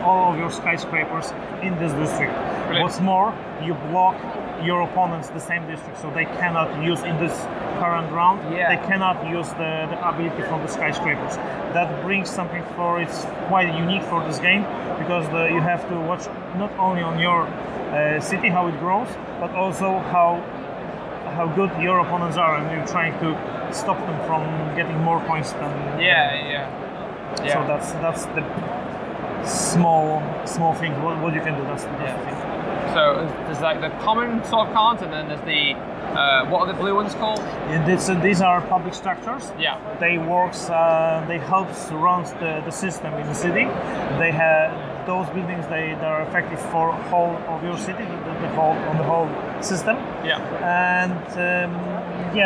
all of your skyscrapers in this district. Brilliant. What's more, you block your opponents the same district, so they cannot use in this current round. Yeah. They cannot use the ability from the skyscrapers. That brings something for it's quite unique for this game, because you have to watch not only on your city how it grows, but also how good your opponents are, and you're trying to stop them from getting more points than. Yeah. So that's the small thing. What you can do. That's the thing. So there's like the common sort of cards, and then there's the what are the blue ones called? Yeah, these are public structures. Yeah, they help run the system in the city. They have those buildings. They are effective for whole of your city, the whole system. Yeah, and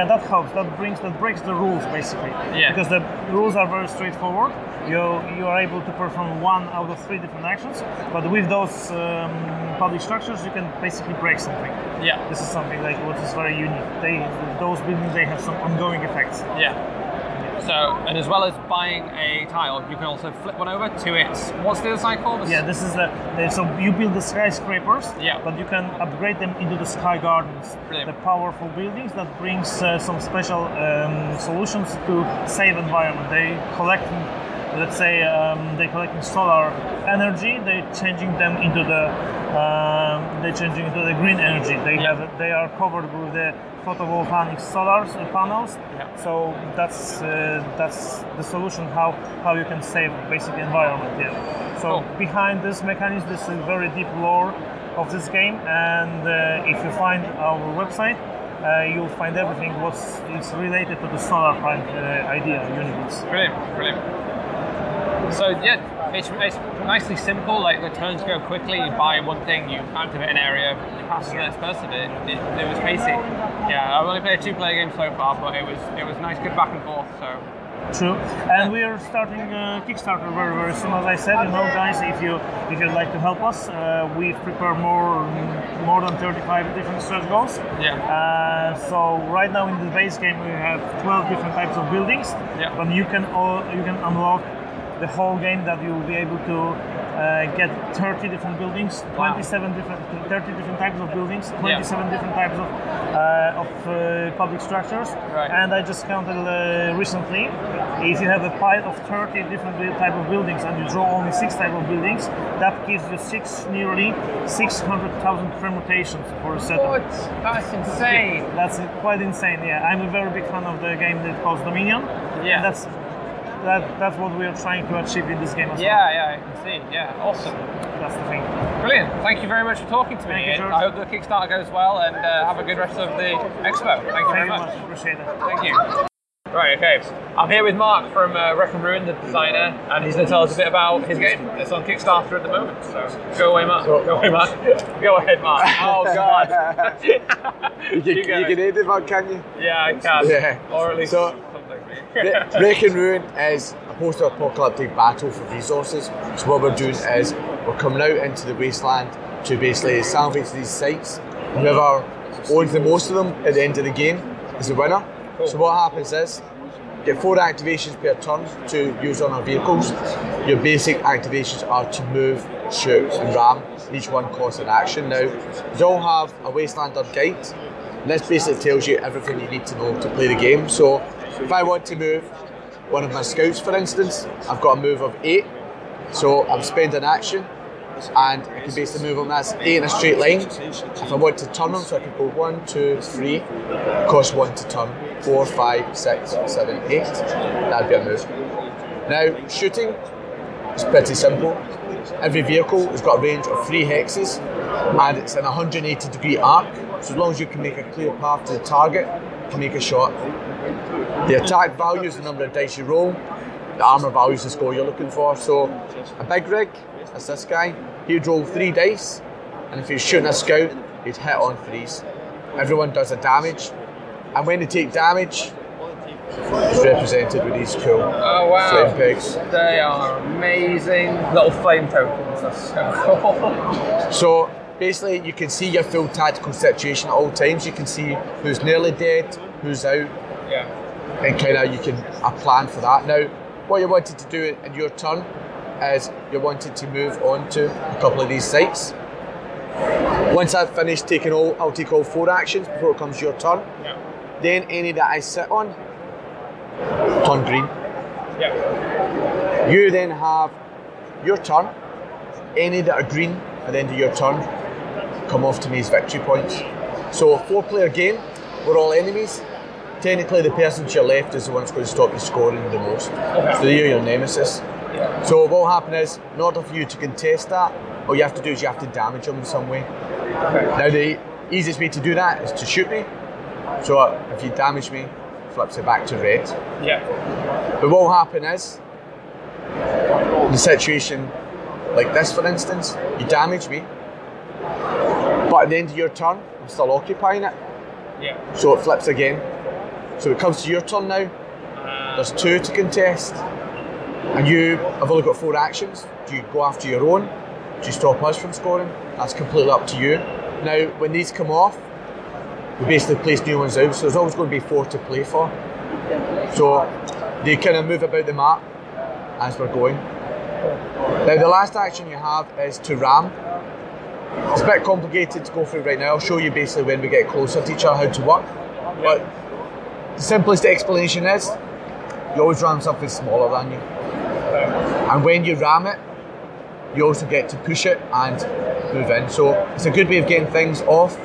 that helps. That breaks the rules basically. Yeah, because the rules are very straightforward. You are able to perform one out of three different actions, but with those public structures, you can basically break something. Yeah, this is something like what is very unique. Those buildings, they have some ongoing effects. Yeah. So, and as well as buying a tile, you can also flip one over to its. What's the other side called? Yeah, this is so you build the skyscrapers. Yeah. But you can upgrade them into the sky gardens. Brilliant. The powerful buildings that brings some special solutions to save environment. They're collecting solar energy. They're changing into the green energy. They are covered with the photovoltaic solar panels. Yeah. So that's the solution how you can save basic environment. Yeah. So behind this mechanism, this is very deep lore of this game. And if you find our website, you'll find everything it's related to the Solarpunk idea universe. Brilliant. So yeah, it's nicely simple. Like the turns go quickly. You buy one thing, you activate an area, you pass to the next person. It was pacey. Yeah, I've only played a two-player game so far, but it was nice, good back and forth. So true. And we are starting Kickstarter very very soon. As I said, guys, if you'd like to help us, we've prepared more than 35 different stretch goals. Yeah. So right now in the base game we have 12 different types of buildings. Yeah. But you can unlock the whole game that you will be able to get 30 different buildings, 30 different types of buildings, 27 different types of public structures. Right. And I just counted recently, if you have a pile of 30 different type of buildings and you draw only 6 type of buildings, that gives you nearly 600,000 permutations for a setup. What? That's insane. That's quite insane. Yeah, I'm a very big fan of the game that calls Dominion. Yeah. That's what we are trying to achieve in this game as well. Yeah, I can see. Yeah, awesome. That's the thing. Brilliant. Thank you very much for talking to me. Thank you, I hope the Kickstarter goes well, and have a good rest of the expo. Thank you very much. Appreciate it. Thank you. Right, okay. I'm here with Mark from Wreck and Ruin, the designer, and he's going to tell us a bit about his game. It's on Kickstarter at the moment. So go away, Mark. Go ahead, Mark. Oh, God. you can edit it, Mark, can you? Yeah, I can. Yeah. Or at least... Wreck and Ruin is a post-apocalyptic battle for resources. So what we're doing is we're coming out into the wasteland to basically salvage these sites. Whoever owns the most of them at the end of the game is the winner. Cool. So what happens is you get 4 activations per turn to use on our vehicles. Your basic activations are to move, shoot and ram. Each one costs an action. Now, you all have a Wastelander guide. And this basically tells you everything you need to know to play the game. So if I want to move one of my scouts, for instance, I've got a move of 8, so I'm spending action, and I can basically move on that 8 in a straight line. If I want to turn them, so I can go 1, 2, 3, cost 1 to turn, 4, 5, 6, 7, 8, that'd be a move. Now, shooting is pretty simple. Every vehicle has got a range of 3 hexes, and it's an 180-degree arc, so as long as you can make a clear path to the target, you can make a shot. The attack value is the number of dice you roll, the armour value is the score you're looking for. So a big rig, that's this guy, he'd roll 3 dice, and if he was shooting a scout, he'd hit on 3s. Everyone does a damage, and when they take damage, is represented with these cool flame pegs. They are amazing. Little flame tokens, that's so cool. So basically you can see your full tactical situation at all times. You can see who's nearly dead, who's out, and kind of you can plan for that. Now, what you wanted to do in your turn is you wanted to move on to a couple of these sites. Once I've finished taking all, I'll take all four actions before it comes your turn. Yeah. Then any that I sit on, turn green. Yeah. You then have your turn. Any that are green at the end of your turn come off to me as victory points. So a four-player game, we're all enemies. Technically, the person to your left is the one that's going to stop you scoring the most. Okay. So you're your nemesis. Yeah. So what will happen is, in order for you to contest that, all you have to do is you have to damage them in some way. Okay. Now the easiest way to do that is to shoot me. So if you damage me, it flips it back to red. Yeah. But what will happen is, in a situation like this for instance, you damage me, but at the end of your turn, I'm still occupying it. Yeah. So it flips again. So it comes to your turn now. There's two to contest. And you have only got four actions. Do you go after your own? Do you stop us from scoring? That's completely up to you. Now, when these come off, we basically place new ones out, so there's always going to be four to play for. So they kind of move about the map as we're going. Now, the last action you have is to ram. It's a bit complicated to go through right now. I'll show you basically when we get closer to each other how to work. But the simplest explanation is you always ram something smaller than you. And when you ram it, you also get to push it and move in. So it's a good way of getting things off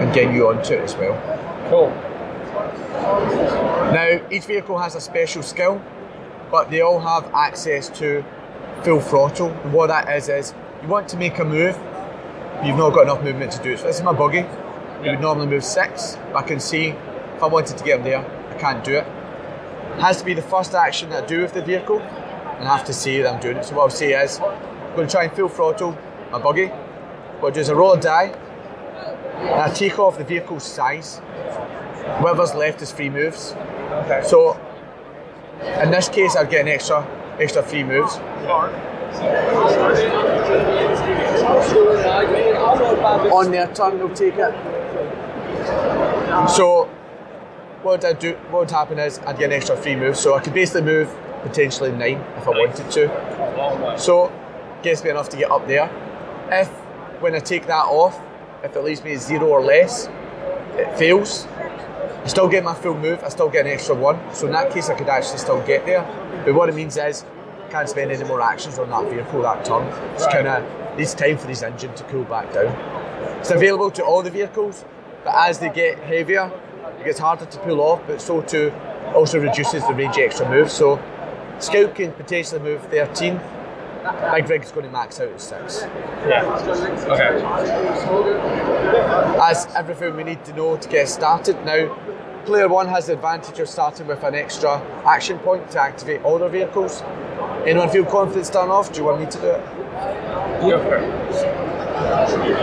and getting you onto it as well. Cool. Now, each vehicle has a special skill, but they all have access to full throttle. And what that is you want to make a move, you've not got enough movement to do it. So this is my buggy. You would normally move 6, but I can see if I wanted to get him there, I can't do it. It has to be the first action that I do with the vehicle, and I have to see that I'm doing it. So what I'll say is, I'm going to try and full throttle my buggy. What I do is I roll a die, and I take off the vehicle's size. Whatever's left is free moves. Okay. So, in this case, I'd get an extra free moves. On their turn, they'll take it. So, what would happen is, I'd get an extra free move. So I could basically move potentially 9 if I wanted to. So, gives me enough to get up there. If, when I take that off, if it leaves me 0 or less, it fails. I still get my full move, I still get an extra 1. So in that case I could actually still get there. But what it means is, I can't spend any more actions on that vehicle that turn. It's kind of, needs time for this engine to cool back down. It's available to all the vehicles, but as they get heavier, it gets harder to pull off, but so too also reduces the range of extra moves. So, Scout can potentially move 13. Big Rig's going to max out at 6. Yeah. Okay. That's everything we need to know to get started. Now, player 1 has the advantage of starting with an extra action point to activate all their vehicles. Anyone feel confident starting off? Do you want me to do it? Go for it.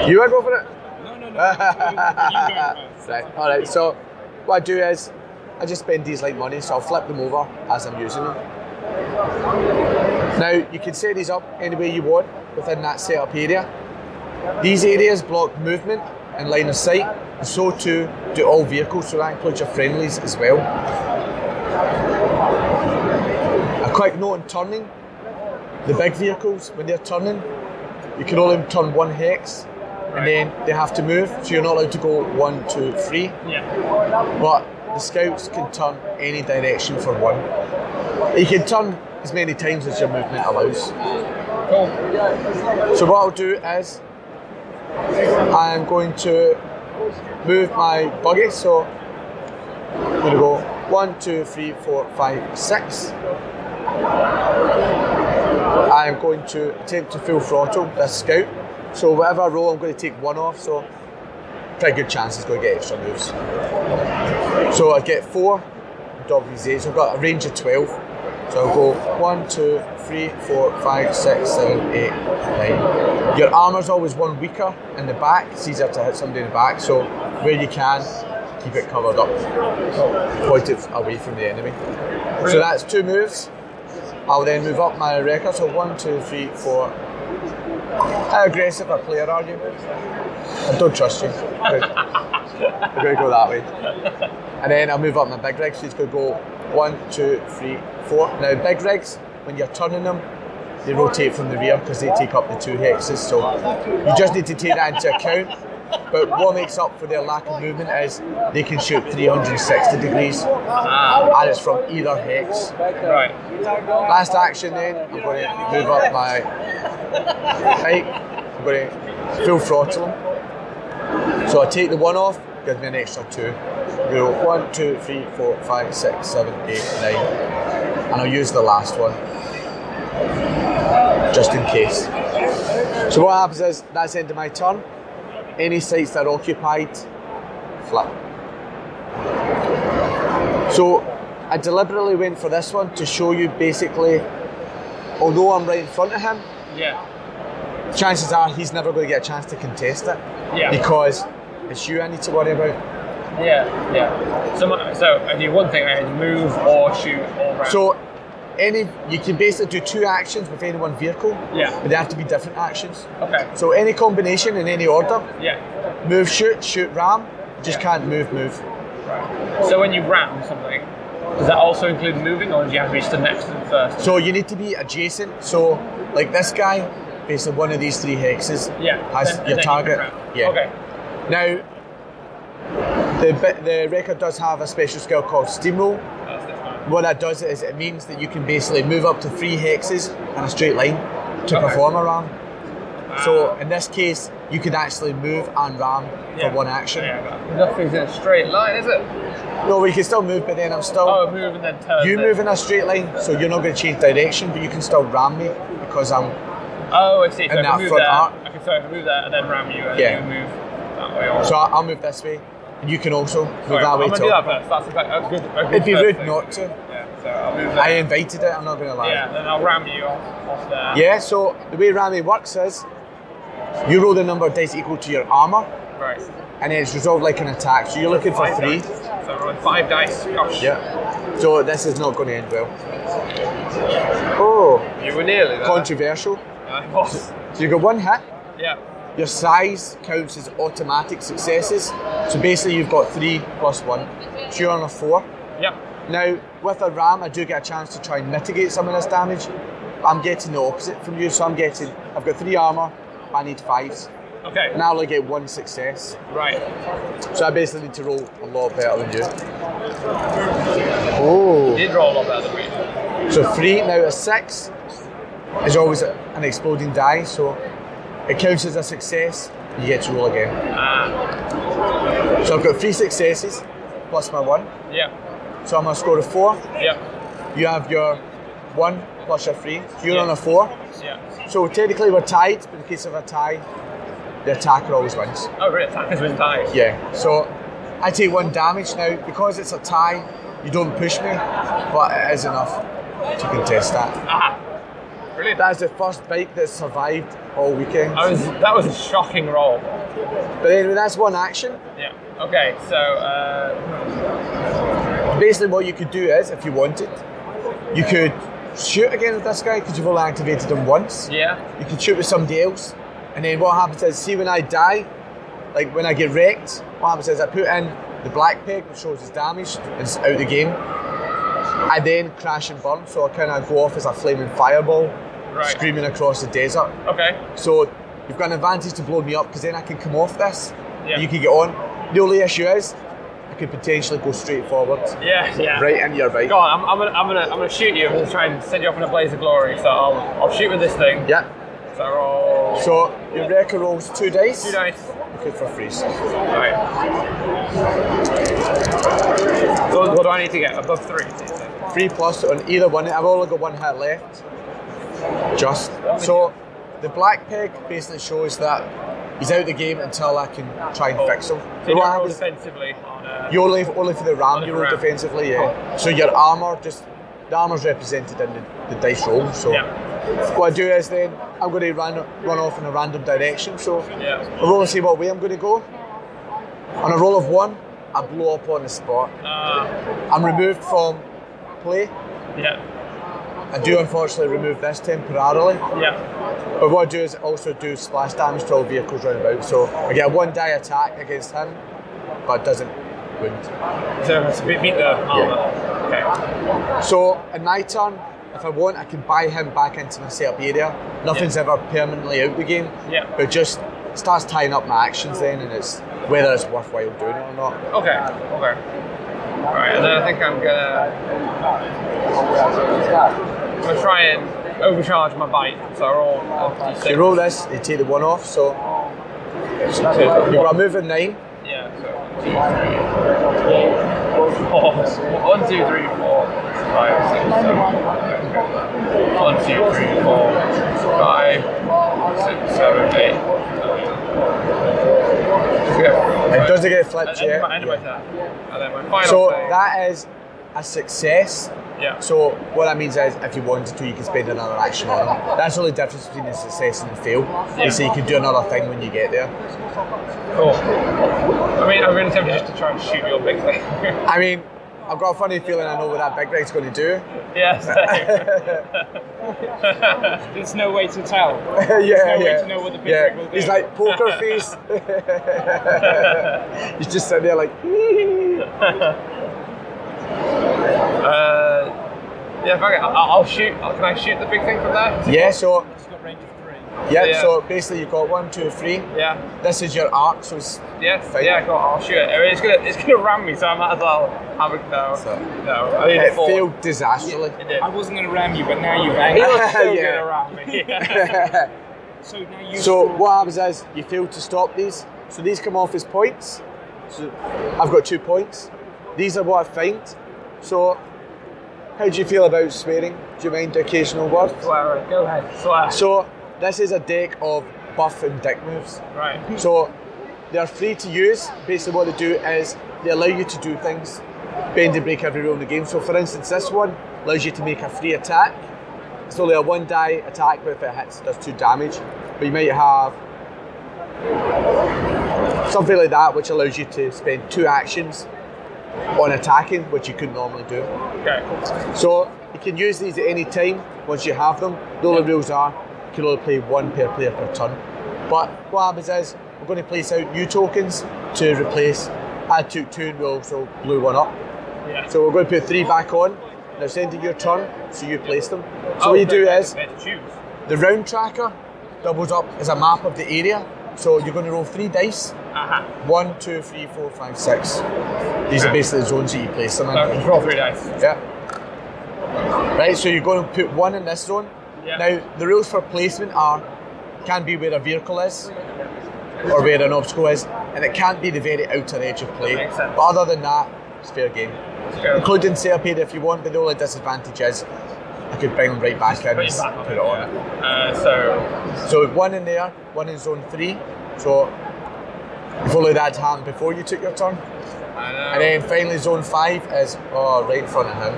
You want to go for it? No. Right. All right. So, what I do is I just spend these like money, so I'll flip them over as I'm using them. Now, you can set these up any way you want within that setup area. These areas block movement and line of sight, and so too do all vehicles, so that includes your friendlies as well. A quick note on turning. The big vehicles, when they're turning, you can only turn 1 hex, and then they have to move, so you're not allowed to go 1, 2, 3. Yeah. But the scouts can turn any direction for 1. You can turn as many times as your movement allows. Cool. So what I'll do is, I am going to move my buggy, so I'm going to go 1, 2, 3, 4, 5, 6. I am going to attempt to full throttle this scout, so whatever I roll I'm going to take 1 off, so pretty good chance it's going to get extra moves. So I get 4, WZ, so I've got a range of 12. So I'll go 1, 2, 3, 4, 5, 6, 7, 8, 9. Your armour's always 1 weaker in the back. It's easier to hit somebody in the back, so where you can, keep it covered up, point it away from the enemy. Brilliant. So that's two moves. I'll then move up my wrecker, so 1, 2, 3, 4. How aggressive a player are you? I don't trust you. I'm going to go that way. And then I'll move up my big rigs, she's going to go 1, 2, 3, 4. Now big rigs, when you're turning them, they rotate from the rear because they take up the two hexes, so you just need to take that into account. But what makes up for their lack of movement is they can shoot 360 degrees, and it's from either hex. Right. Last action then, I'm going to move up my height, I'm going to full throttle them. So I take the one off, gives me an extra two. Go 1, 2, 3, 4, 5, 6, 7, 8, 9. And I'll use the last one, just in case. So what happens is, that's the end of my turn. Any sites that are occupied, flip. So I deliberately went for this one to show you basically, although I'm right in front of him, chances are he's never going to get a chance to contest it, because it's you I need to worry about. So I do one thing, I move or shoot or round. So you can basically do two actions with any one vehicle, but they have to be different actions. Okay. So any combination in any order. Yeah. Move, shoot, ram. You just can't move. Right. So when you ram something, does that also include moving, or do you have to be stood next to them first? So you need to be adjacent. So like this guy, basically one of these three hexes has then, your target. Okay. Now, the record does have a special skill called Steamroll. What that does is it means that you can basically move up to three hexes in a straight line to perform a ram. So in this case, you could actually move and ram for one action. Nothing's in a straight line, is it? No, we can still move, but then I'm still... Oh, move and then turn. You move in a straight line, so you're not going to change direction, but you can still ram me because I'm... Oh, I see. So I can move there. Okay, so I can move there and then ram you, and you move that way on. So I'll move this way. You can also move that way too. I'm going to do that first. That's a good It'd be rude not to. Yeah, so I'll move there. I invited it, I'm not going to lie. Yeah, then I'll ram you off there. Yeah, so the way ramming works is you roll the number of dice equal to your armour. Right. And then it's resolved like an attack. So you're looking for 3. Dice. So I'm rolling 5 dice. Gosh. Yeah. So this is not going to end well. Oh. You were nearly there. Controversial. I was. So you got one hit. Yeah. Your size counts as automatic successes. So basically you've got 3 plus 1. So you're on a 4. Yep. Now, with a ram, I do get a chance to try and mitigate some of this damage. I'm getting the opposite from you, so I've got 3 armour, I need 5s. Okay. And I only get 1 success. Right. So I basically need to roll a lot better than you. Oh. You did roll a lot better than me. So 3, now a 6 is always an exploding die, so it counts as a success, you get to roll again. So I've got 3 successes, plus my 1. Yeah. So I'm on a score of 4. Yeah. You have your 1 plus your 3. You're on a 4. Yeah. So technically we're tied, but in case of a tie, the attacker always wins. Oh, right, attackers win ties. Yeah. So I take 1 damage now. Because it's a tie, you don't push me, but it is enough to contest that. Aha. Brilliant. That is the first bike that survived all weekend. That was a shocking roll. But anyway, that's one action. Yeah. Okay, so... basically what you could do is, if you wanted, you could shoot again with this guy because you've only activated him once. Yeah. You could shoot with somebody else. And then what happens is, see when I die, like when I get wrecked, what happens is I put in the black peg, which shows it's damaged, and it's out of the game. I then crash and burn, so I kind of go off as a flaming fireball. Right. Screaming across the desert. Okay. So you've got an advantage to blow me up because then I can come off this. Yeah. You can get on. The only issue is I could potentially go straight forward. Yeah, yeah. Right into your bike. Go on, I'm gonna shoot you and try and send you off in a blaze of glory. So I'll shoot with this thing. Yeah. So I roll. So your wrecker rolls 2 dice. 2 dice. Good for free. Right. So what do I need to get above 3? 3 plus on either one. I've only got 1 hit left. Just. So the black peg basically shows that he's out of the game until I can try and fix him. So what happens defensively on you only for the ram, you roll defensively, yeah. So your armour, the armour's represented in the dice roll. So what I do is then I'm going to run off in a random direction. So I roll and see what way I'm going to go. On a roll of 1, I blow up on the spot. I'm removed from play. Yeah. I do unfortunately remove this temporarily. Yeah. But what I do is also do splash damage to all vehicles round about. So I get a one die attack against him, but it doesn't wound. So it's a bit meet the armor. Yeah. Okay. So in my turn, if I want, I can buy him back into my setup area. Nothing's ever permanently out the game. Yeah. But just starts tying up my actions then, and it's whether it's worthwhile doing it or not. Okay. Okay. All right, and then I think I'm gonna try and overcharge my bite. So I roll. So you roll this, you take the one off. So you've got a move in 9. Yeah. So 2, 3, 4. 1, 2, 3, 4, 5, 6, 7. 1, 2, 3, 4, 5, 6, 7, 8. It doesn't get flipped yet. So that is a success. Yeah. So what that means is if you wanted to, you can spend another action on it. That's the only difference between a success and a fail. Yeah. So you can do another thing when you get there. Cool. I mean, I'm really tempted just to try and shoot your big thing. I mean, I've got a funny feeling I know what that big thing's going to do. Yeah, same. There's no way to tell. There's no way to know what the big thing will do. He's like poker face. He's just sitting there like. I'll shoot. Can I shoot the big thing from there? Yeah. So. It's got range of 3. Yeah, yeah. So basically you've got 1, 2, 3. Yeah. This is your arc, so it's. Yeah. Fine. Yeah. I'll shoot it. I mean, it's gonna ram me, so I might as well. It failed disastrously. I wasn't going to ram you, but now you've angry. So what happens is you fail to stop these. So these come off as points. So I've got 2 points. These are what I find. So how do you feel about swearing? Do you mind the occasional word? Swear. Go ahead. Swear. So this is a deck of buff and dick moves. Right. So they're free to use. Basically, what they do is they allow you to do things. Bend and break every rule in the game. So for instance, this one allows you to make a free attack. It's only a 1 die attack, but if it hits, it does 2 damage. But you might have something like that, which allows you to spend 2 actions on attacking, which you couldn't normally do. Okay. So you can use these at any time once you have them. The only rules are you can only play 1 per player per turn. But what happens is we're going to place out new tokens to replace. I took 2 and we also blew 1 up. Yeah. So we're going to put 3 back on. Now it's the end of your turn, so you place them. So what you do is, the round tracker doubles up as a map of the area. So you're going to roll 3 dice. Uh-huh. 1, 2, 3, 4, 5, 6. These are basically the zones that you place them in. Roll 3 dice. Yeah. Right, so you're going to put 1 in this zone. Yeah. Now, the rules for placement can be where a vehicle is, or where an obstacle is, and it can't be the very outer edge of play. But other than that, it's fair game. Including Serped if you want, but the only disadvantage is I could bring them right back in and put it on. So 1 in there, 1 in zone 3. So if only that had happened before you took your turn. I know. And then finally zone 5 is right in front of him.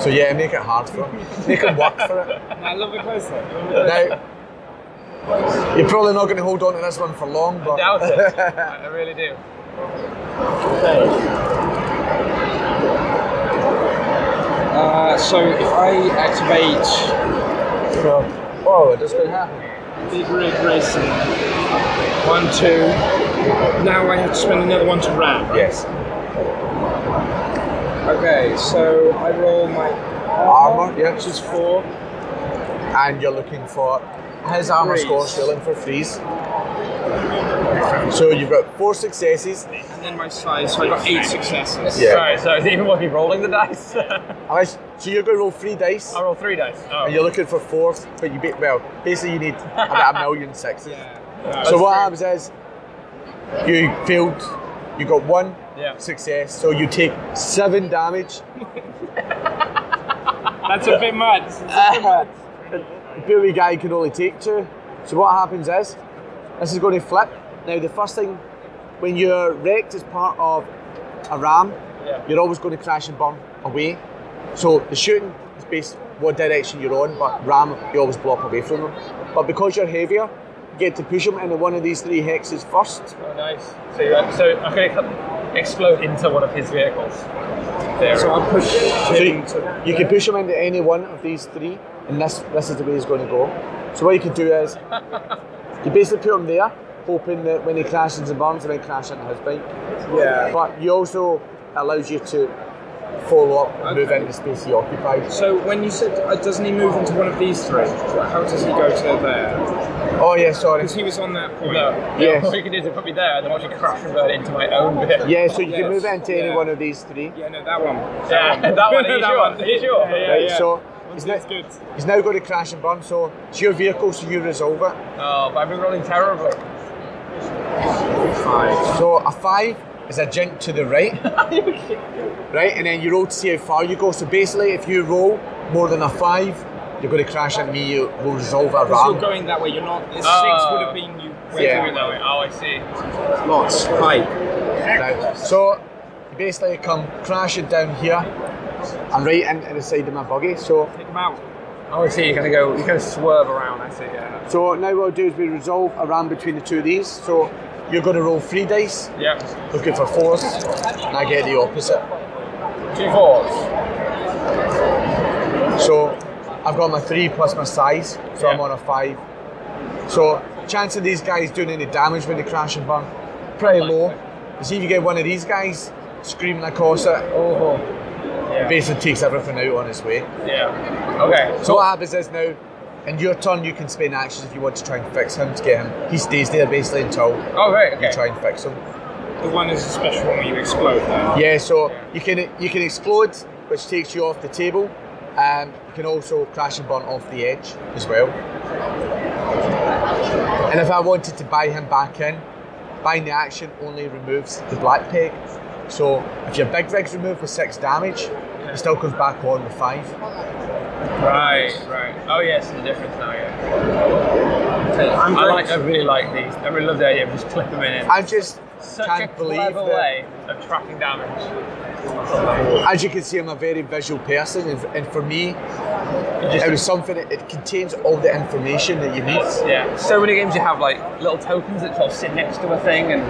So yeah, make it hard for him. Make him work for it. I love it closer. Now, you're probably not going to hold on to this one for long, but I doubt it. I really do. So if I activate from it doesn't happen. Big Rig Racing. 1, 2. Now I have to spend another 1 to ram. Right? Yes. Okay, so I roll my armor, which is 4, and you're looking for. His armor score filling for freeze. So you've got 4 successes. And then my size, so I got 8 successes. Yeah. Sorry, so is it even worth me rolling the dice? So you're going to roll 3 dice. I roll 3 dice. Oh. And you're looking for 4, but basically you need about 1,000,006. Yeah. No, so what happens is you failed, you got 1 success, so you take 7 damage. That's a bit much. The booby guy can only take 2. So what happens is, this is going to flip. Now the first thing, when you're wrecked as part of a ram, you're always going to crash and burn away. So the shooting is based on what direction you're on, but ram, you always block away from them. But because you're heavier, you get to push them into one of these 3 hexes first. Oh nice. So I'm going to explode into one of his vehicles. There. So I'll push him to... You can push him into any one of these three, and this is the way he's going to go. So what you can do is, you basically put him there, hoping that when he crashes and burns, he won't crash into his bike. Yeah. But you also, allows you to follow up and move into the space he occupied. So when you said, doesn't he move into one of these three? How does he go to there? Oh yeah, sorry. Because he was on that point. No. Yeah. What you can do is put me there and then I'll just crash and burn into my own bit. Yeah, so you can move into any one of these three. Yeah, no, that one. Yeah, that one. He's yours. Yeah. So he's now going to crash and burn, so it's your vehicle, so you resolve it. Oh, but I've been rolling terribly. 5. So a 5 is a jink to the right. Right, and then you roll to see how far you go. So basically, if you roll more than a 5, you're going to crash at me, you will resolve a ram. You're going that way, you're not. This 6 would have been you going that way. Oh, I see. Lots. 5. Right. So, you basically come crashing down here and right into the side of my buggy. So, take him out. Oh, I see, you're going to swerve around, I see, yeah. So, now what we'll do is we resolve a ram between the two of these. So, you're going to roll 3 dice. Yeah. Looking for 4s, and I get the opposite. 2 4s. So I've got my 3 plus my size, so I'm on a 5. So chance of these guys doing any damage when they crash and burn, pretty low. You see if you get one of these guys screaming across it, it basically takes everything out on its way. Yeah. Okay. So what happens is now, in your turn you can spend actions if you want to try and fix him to get him. He stays there basically until you try and fix him. The one is a special one where you explode now. Yeah, so you can explode, which takes you off the table, and you can also crash and burn off the edge as well. And if I wanted to buy him back in, buying the action only removes the black peg. So if your big rig's removed with 6 damage, it still comes back on with 5. Right. Oh yes, the difference now, yeah. I really love the idea of just clipping them in. Such a clever way of tracking damage. As you can see, I'm a very visual person, and for me, it was something it contains all the information that you need. Yeah. So many games you have like little tokens that sort of sit next to a thing, and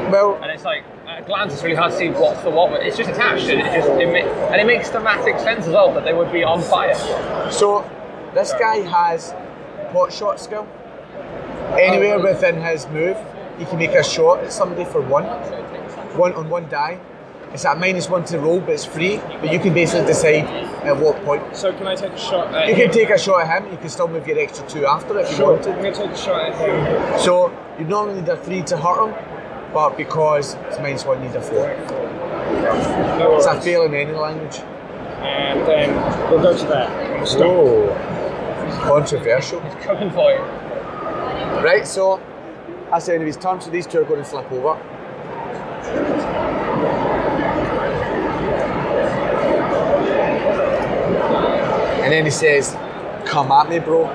it's like at a glance it's really hard to see what's for what, but it's just attached, and it makes thematic sense as well that they would be on fire. So this guy has pot shot skill. Anywhere within his move, he can make a shot at somebody for 1 on 1 die. It's at -1 to roll, but it's free. But you can basically decide at what point. So can I take a shot at him? You can take a shot at him. You can still move your extra 2 after it if you want to. I'm going to take a shot at him. So you normally need a 3 to hurt him, but because it's -1, you need a 4. No, it's a fail in any language. And then we'll go to that. Oh, controversial. He's coming for you. Right, so... That's the end of his turn, so these 2 are going to flip over. And then he says, "Come at me, bro."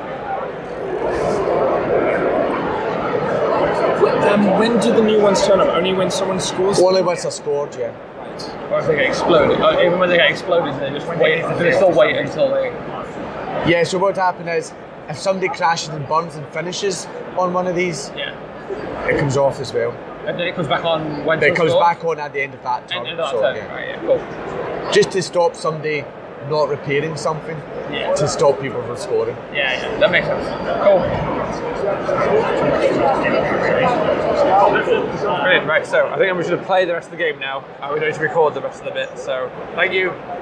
When do the new ones turn up? Only when someone scores? Only once they're scored, yeah. Or if they get exploded. Even when they get exploded, they just wait. They still wait until they... Yeah, so what would happen is, if somebody crashes and burns and finishes on one of these... Yeah. It comes off as well. And then it comes back on when it comes back on at the end of that turn. Right, yeah, cool. Just to stop somebody not repairing something, to stop people from scoring. Yeah, that makes sense. Cool. Brilliant, right, so I think I'm just going to play the rest of the game now. We don't need to record the rest of the bit, so thank you.